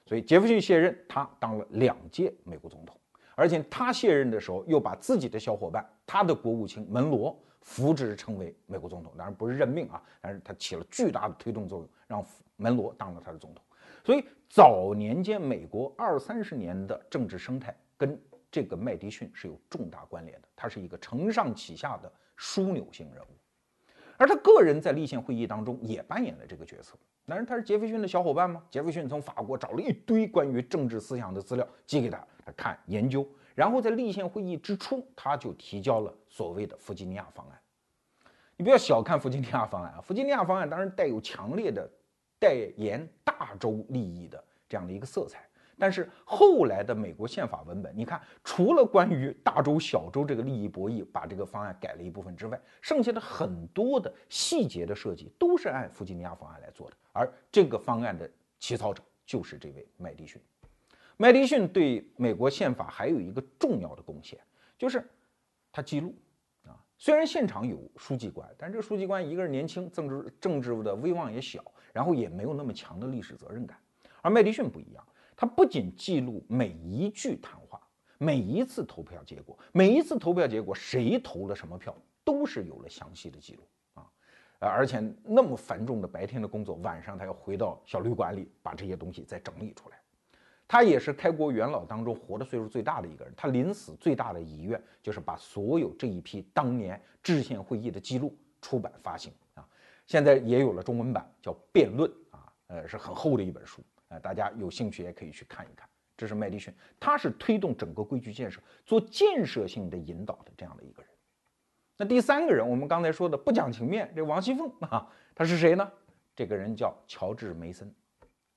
所以杰斐逊卸任，他当了两届美国总统，而且他卸任的时候又把自己的小伙伴，他的国务卿门罗扶植成为美国总统，当然不是任命啊，但是他起了巨大的推动作用，让门罗当了他的总统。所以早年间美国二三十年的政治生态跟这个麦迪逊是有重大关联的，他是一个承上启下的枢纽性人物。而他个人在立宪会议当中也扮演了这个角色，但是他是杰斐逊的小伙伴吗？杰斐逊从法国找了一堆关于政治思想的资料寄给他，他看研究，然后在立宪会议之初，他就提交了所谓的弗吉尼亚方案。你不要小看弗吉尼亚方案啊，弗吉尼亚方案当然带有强烈的代言大州利益的这样的一个色彩，但是后来的美国宪法文本，你看，除了关于大州小州这个利益博弈把这个方案改了一部分之外，剩下的很多的细节的设计都是按弗吉尼亚方案来做的。而这个方案的起草者就是这位麦迪逊。麦迪逊对美国宪法还有一个重要的贡献，就是他记录啊，虽然现场有书记官，但这个书记官一个是年轻，政治政治的威望也小，然后也没有那么强的历史责任感。而麦迪逊不一样。他不仅记录每一句谈话，每一次投票结果，每一次投票结果谁投了什么票，都是有了详细的记录啊！而且那么繁重的白天的工作，晚上他要回到小旅馆里把这些东西再整理出来。他也是开国元老当中活的岁数最大的一个人，他临死最大的遗愿就是把所有这一批当年制宪会议的记录出版发行啊！现在也有了中文版，叫《辩论》啊，呃，是很厚的一本书。大家有兴趣也可以去看一看。这是麦迪逊，他是推动整个规矩建设、做建设性的引导的这样的一个人。那第三个人，我们刚才说的不讲情面，这王熙凤啊，他是谁呢？这个人叫乔治梅森。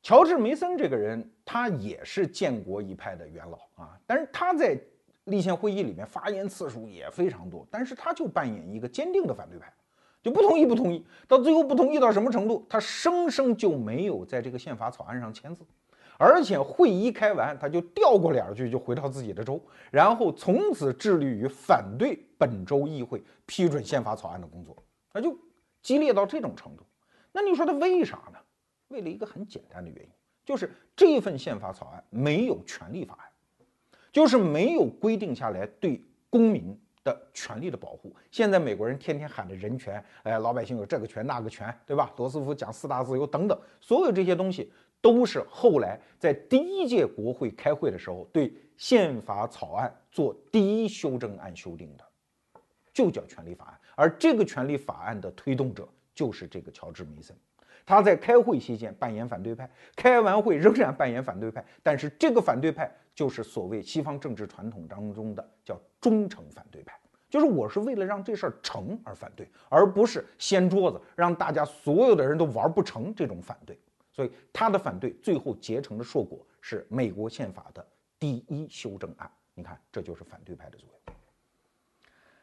乔治梅森这个人，他也是建国一派的元老啊，但是他在立宪会议里面发言次数也非常多，但是他就扮演一个坚定的反对派。就不同意不同意，到最后不同意到什么程度，他生生就没有在这个宪法草案上签字，而且会议开完他就掉过脸去，就回到自己的州，然后从此致力于反对本州议会批准宪法草案的工作，那就激烈到这种程度。那你说他为啥呢？为了一个很简单的原因，就是这份宪法草案没有权利法案，就是没有规定下来对公民的权利的保护。现在美国人天天喊着人权，哎，老百姓有这个权那个权，对吧？罗斯福讲四大自由等等，所有这些东西都是后来在第一届国会开会的时候对宪法草案做第一修正案修订的，就叫权利法案。而这个权利法案的推动者就是这个乔治·梅森。他在开会期间扮演反对派，开完会仍然扮演反对派，但是这个反对派就是所谓西方政治传统当中的叫忠诚反对派，就是我是为了让这事儿成而反对，而不是掀桌子让大家所有的人都玩不成这种反对。所以他的反对最后结成的硕果是美国宪法的第一修正案。你看，这就是反对派的作用。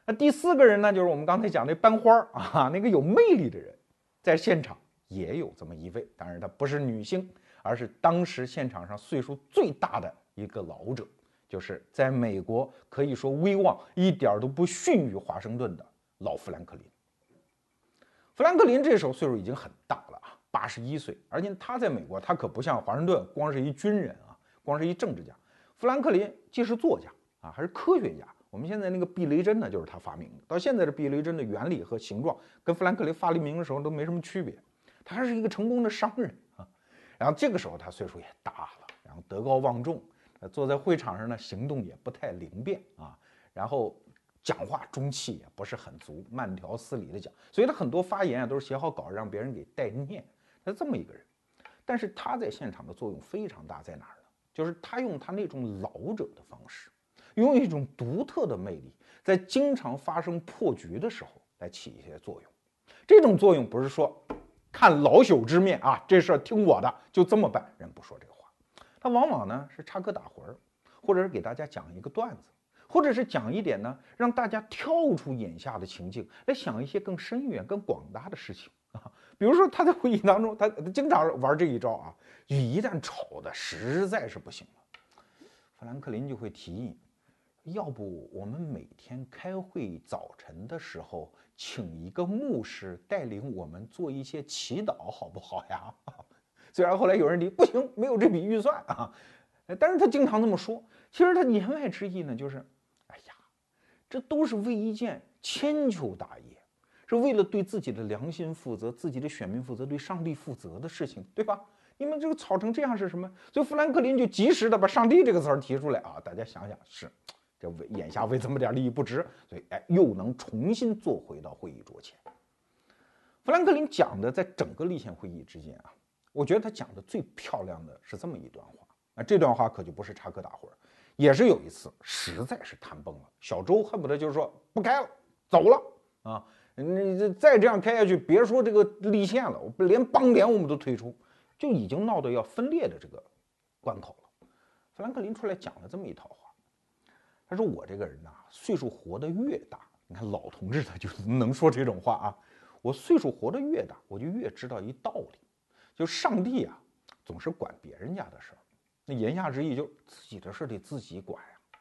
那第四个人呢，就是我们刚才讲那班花啊，那个有魅力的人，在现场也有这么一位，当然她不是女性，而是当时现场上岁数最大的一个老者，就是在美国可以说威望一点都不逊于华盛顿的老富兰克林。富兰克林这时候岁数已经很大了啊，八十一岁，而且他在美国，他可不像华盛顿光是一军人啊，光是一政治家。富兰克林既是作家啊，还是科学家。我们现在那个避雷针呢，就是他发明的。到现在的避雷针的原理和形状，跟富兰克林发明的时候都没什么区别。他还是一个成功的商人啊，然后这个时候他岁数也大了，然后德高望重，坐在会场上呢行动也不太灵便啊，然后讲话中气也不是很足，慢条斯理的讲，所以他很多发言啊都是写好稿让别人给代念，他这么一个人。但是他在现场的作用非常大，在哪儿呢？就是他用他那种老者的方式，用一种独特的魅力，在经常发生破局的时候来起一些作用。这种作用不是说看老朽之面啊，这事儿听我的，就这么办。人不说这个话，他往往呢是插科打诨，或者是给大家讲一个段子，或者是讲一点呢，让大家跳出眼下的情境，来想一些更深远、更广大的事情啊。比如说他在会议当中，他经常玩这一招啊，一旦吵得实在是不行了，富兰克林就会提议，要不我们每天开会早晨的时候请一个牧师带领我们做一些祈祷好不好呀？虽然后来有人提不行，没有这笔预算啊，但是他经常这么说。其实他言外之意呢，就是哎呀，这都是为一件千秋大业，是为了对自己的良心负责、自己的选民负责、对上帝负责的事情，对吧？你们这个吵成这样是什么？所以富兰克林就及时的把上帝这个词儿提出来啊，大家想想，是这眼下为这么点利益不值，所以哎，又能重新坐回到会议桌前。富兰克林讲的，在整个立宪会议之间啊，我觉得他讲的最漂亮的是这么一段话。那这段话可就不是插科打诨，也是有一次实在是谈崩了，小周恨不得就是说不开了，走了啊！你再这样开下去，别说这个立宪了，我连邦联我们都退出，就已经闹得要分裂的这个关口了。富兰克林出来讲了这么一套话。他说我这个人呐、啊，岁数活得越大，你看老同志他就能说这种话啊。我岁数活得越大，我就越知道一道理，就上帝啊，总是管别人家的事儿，那言下之意就自己的事得自己管呀、啊。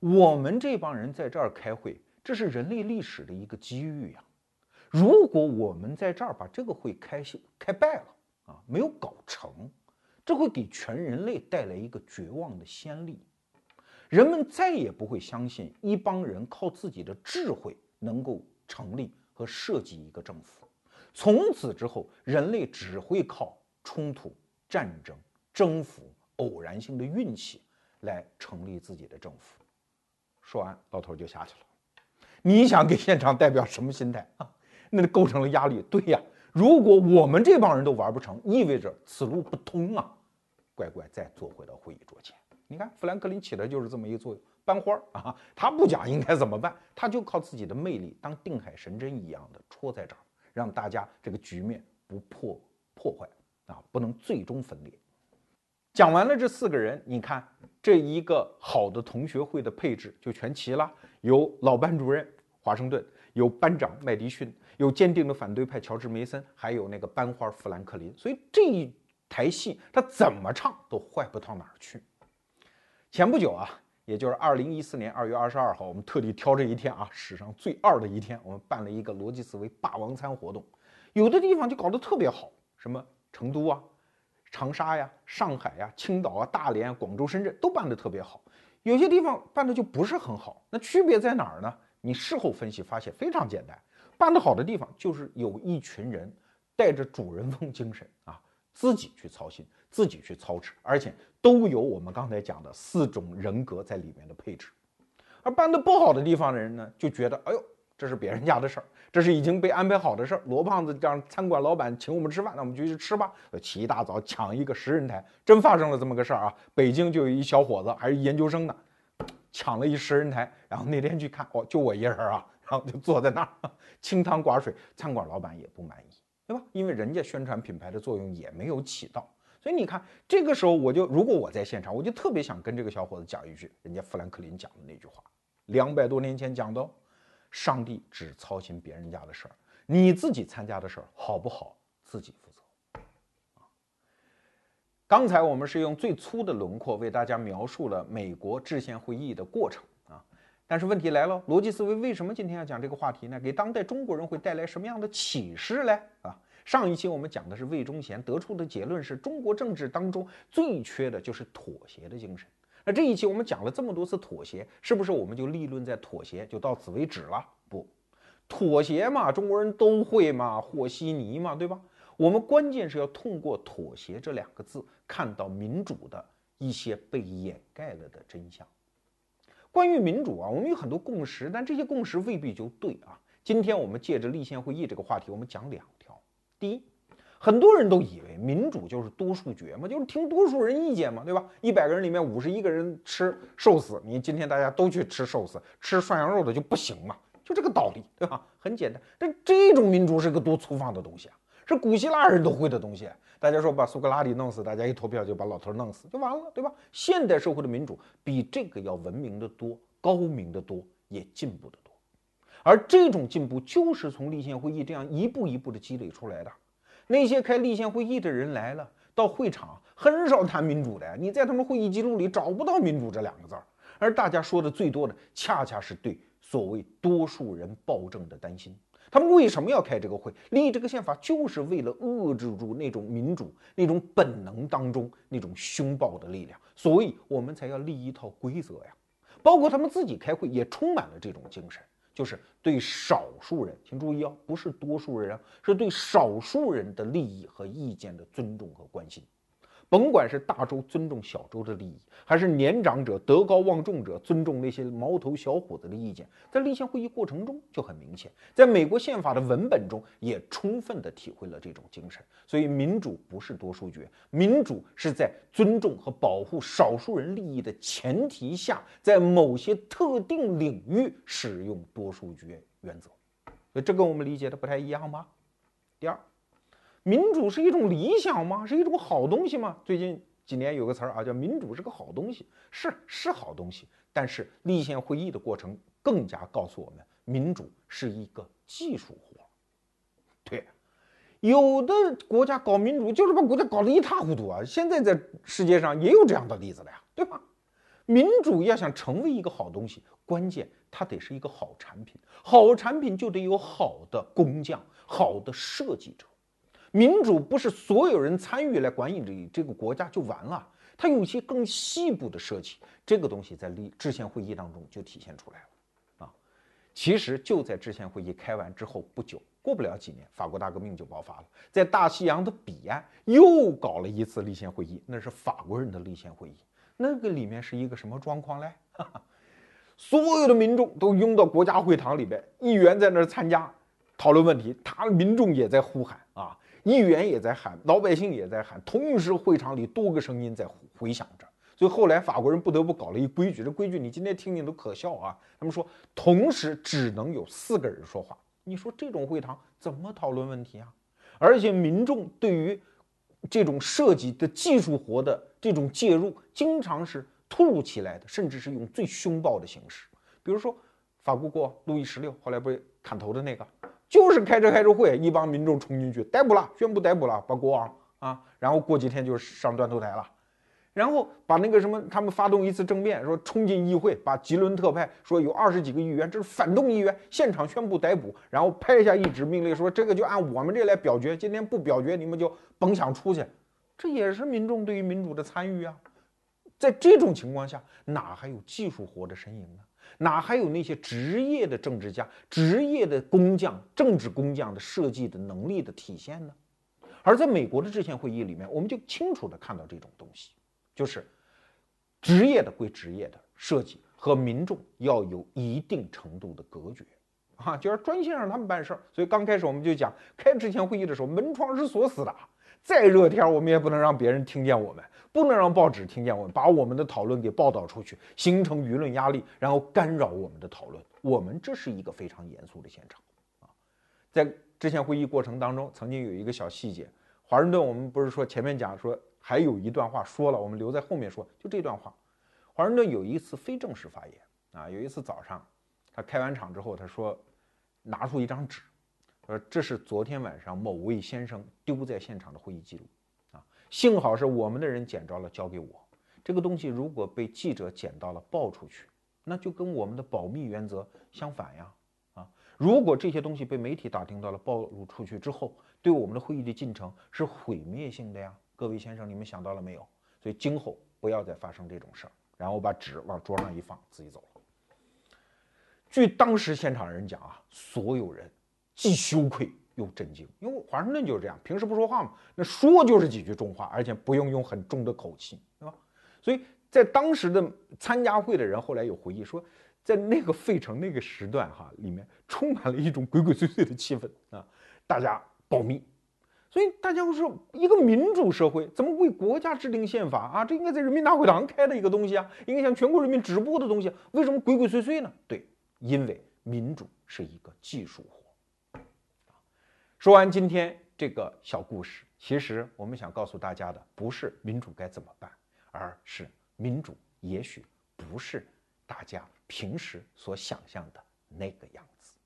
我们这帮人在这儿开会，这是人类历史的一个机遇呀、啊。如果我们在这儿把这个会开开败了啊，没有搞成，这会给全人类带来一个绝望的先例。人们再也不会相信一帮人靠自己的智慧能够成立和设计一个政府，从此之后人类只会靠冲突、战争、征服、偶然性的运气来成立自己的政府。说完老头就下去了。你想给现场代表什么心态啊？那构成了压力。对呀，如果我们这帮人都玩不成，意味着此路不通啊，乖乖再坐回到会议桌前。你看富兰克林起来就是这么一作用，班花啊，他不讲应该怎么办，他就靠自己的魅力当定海神针一样的戳在这儿，让大家这个局面不破破坏啊，不能最终分裂。讲完了这四个人，你看这一个好的同学会的配置就全齐了，有老班主任华盛顿，有班长麦迪逊，有坚定的反对派乔治梅森，还有那个班花富兰克林，所以这一台戏他怎么唱都坏不到哪儿去。前不久啊，也就是二零一四年二月二十二号，我们特地挑这一天啊，史上最二的一天，我们办了一个逻辑思维霸王餐活动。有的地方就搞得特别好，什么成都啊、长沙呀、上海呀、青岛啊、大连啊、广州、深圳都办得特别好。有些地方办得就不是很好，那区别在哪儿呢？你事后分析发现非常简单，办得好的地方就是有一群人带着主人翁精神啊，自己去操心，自己去操持，而且都有我们刚才讲的四种人格在里面的配置。而办得不好的地方的人呢，就觉得哎呦，这是别人家的事儿，这是已经被安排好的事儿。罗胖子让餐馆老板请我们吃饭，那我们就去吃吧。起一大早抢一个十人台，真发生了这么个事儿啊！北京就有一小伙子，还是研究生呢，抢了一十人台，然后那天去看，哦，就我一人啊，然后就坐在那儿清汤寡水，餐馆老板也不满意。对吧？因为人家宣传品牌的作用也没有起到，所以你看，这个时候我就如果我在现场，我就特别想跟这个小伙子讲一句，人家富兰克林讲的那句话，两百多年前讲的哦，上帝只操心别人家的事儿，你自己参加的事儿好不好，自己负责。刚才我们是用最粗的轮廓为大家描述了美国制宪会议的过程。但是问题来了，逻辑思维为什么今天要讲这个话题呢？给当代中国人会带来什么样的启示嘞？啊，上一期我们讲的是魏忠贤得出的结论是中国政治当中最缺的就是妥协的精神。那这一期我们讲了这么多次妥协，是不是我们就立论在妥协就到此为止了？不，妥协嘛，中国人都会嘛，和稀泥嘛，对吧？我们关键是要通过妥协这两个字，看到民主的一些被掩盖了的真相。关于民主啊，我们有很多共识，但这些共识未必就对啊。今天我们借着立宪会议这个话题，我们讲两条。第一，很多人都以为民主就是多数决嘛，就是听多数人意见嘛，对吧？一百个人里面五十一个人吃寿司，你今天大家都去吃寿司，吃涮羊肉的就不行嘛，就这个道理，对吧？很简单，但这种民主是个多粗放的东西啊，是古希腊人都会的东西。大家说把苏格拉底弄死，大家一投票就把老头弄死就完了，对吧？现代社会的民主比这个要文明的多，高明的多，也进步的多。而这种进步就是从立宪会议这样一步一步的积累出来的。那些开立宪会议的人来了，到会场很少谈民主的，你在他们会议记录里找不到民主这两个字儿。而大家说的最多的恰恰是对所谓多数人暴政的担心。他们为什么要开这个会，立这个宪法，就是为了遏制住那种民主那种本能当中那种凶暴的力量，所以我们才要立一套规则呀。包括他们自己开会也充满了这种精神，就是对少数人，请注意哦，不是多数人啊，是对少数人的利益和意见的尊重和关心。甭管是大州尊重小州的利益，还是年长者德高望重者尊重那些毛头小伙子的意见，在立宪会议过程中就很明显，在美国宪法的文本中也充分地体会了这种精神。所以民主不是多数决，民主是在尊重和保护少数人利益的前提下，在某些特定领域使用多数决原则。所以这跟我们理解的不太一样吧？第二，民主是一种理想吗？是一种好东西吗？最近几年有个词儿啊，叫民主是个好东西，是是好东西。但是立宪会议的过程更加告诉我们，民主是一个技术活。对，有的国家搞民主就是把国家搞得一塌糊涂啊。现在在世界上也有这样的例子了呀，对吧？民主要想成为一个好东西，关键它得是一个好产品，好产品就得有好的工匠、好的设计者。民主不是所有人参与来管理这个国家就完了，它有一些更细部的设计，这个东西在制宪会议当中就体现出来了啊。其实就在制宪会议开完之后不久，过不了几年，法国大革命就爆发了，在大西洋的彼岸又搞了一次立宪会议，那是法国人的立宪会议，那个里面是一个什么状况嘞？哈哈，所有的民众都拥到国家会堂里边，议员在那儿参加讨论问题，他民众也在呼喊啊。议员也在喊，老百姓也在喊，同时会场里多个声音在回响着。所以后来法国人不得不搞了一规矩，这规矩你今天听听都可笑啊。他们说同时只能有四个人说话，你说这种会堂怎么讨论问题啊？而且民众对于这种设计的技术活的这种介入，经常是突如其来的，甚至是用最凶暴的形式。比如说法国国王路易十六后来被砍头的那个，就是开着开着会，一帮民众冲进去，逮捕了，宣布逮捕了，把国王啊，然后过几天就上断头台了，然后把那个什么，他们发动一次政变，说冲进议会，把吉伦特派说有二十几个议员，这是反动议员，现场宣布逮捕，然后拍下一纸命令说这个就按我们这来表决，今天不表决你们就甭想出去，这也是民众对于民主的参与啊。在这种情况下，哪还有技术活的身影呢？哪还有那些职业的政治家、职业的工匠、政治工匠的设计的能力的体现呢？而在美国的制宪会议里面，我们就清楚地看到这种东西，就是职业的归职业的设计和民众要有一定程度的隔绝啊，就要专心让他们办事儿。所以刚开始我们就讲，开制宪会议的时候，门窗是锁死的。再热天，我们也不能让别人听见我们，不能让报纸听见我们，把我们的讨论给报道出去，形成舆论压力，然后干扰我们的讨论。我们这是一个非常严肃的现场啊。在制宪会议过程当中，曾经有一个小细节，华盛顿我们不是说前面讲说还有一段话说了，我们留在后面说，就这段话。华盛顿有一次非正式发言啊，有一次早上，他开完场之后，他说，拿出一张纸。呃，这是昨天晚上某位先生丢在现场的会议记录，啊，幸好是我们的人捡着了，交给我。这个东西如果被记者捡到了报出去，那就跟我们的保密原则相反呀，啊，如果这些东西被媒体打听到了，暴露出去之后，对我们的会议的进程是毁灭性的呀。各位先生，你们想到了没有？所以今后不要再发生这种事儿。然后把纸往桌上一放，自己走了。据当时现场人讲啊，所有人既羞愧又震惊，因为华盛顿就是这样，平时不说话嘛，那说就是几句重话，而且不用用很重的口气，对吧？所以在当时的参加会的人后来有回忆说，在那个费城那个时段哈，里面充满了一种鬼鬼祟祟的气氛啊，大家保密。所以大家会说，一个民主社会怎么为国家制定宪法啊？这应该在人民大会堂开的一个东西啊，应该向全国人民直播的东西，为什么鬼鬼祟祟呢？对，因为民主是一个技术活。说完今天这个小故事，其实我们想告诉大家的不是民主该怎么办，而是民主也许不是大家平时所想象的那个样子。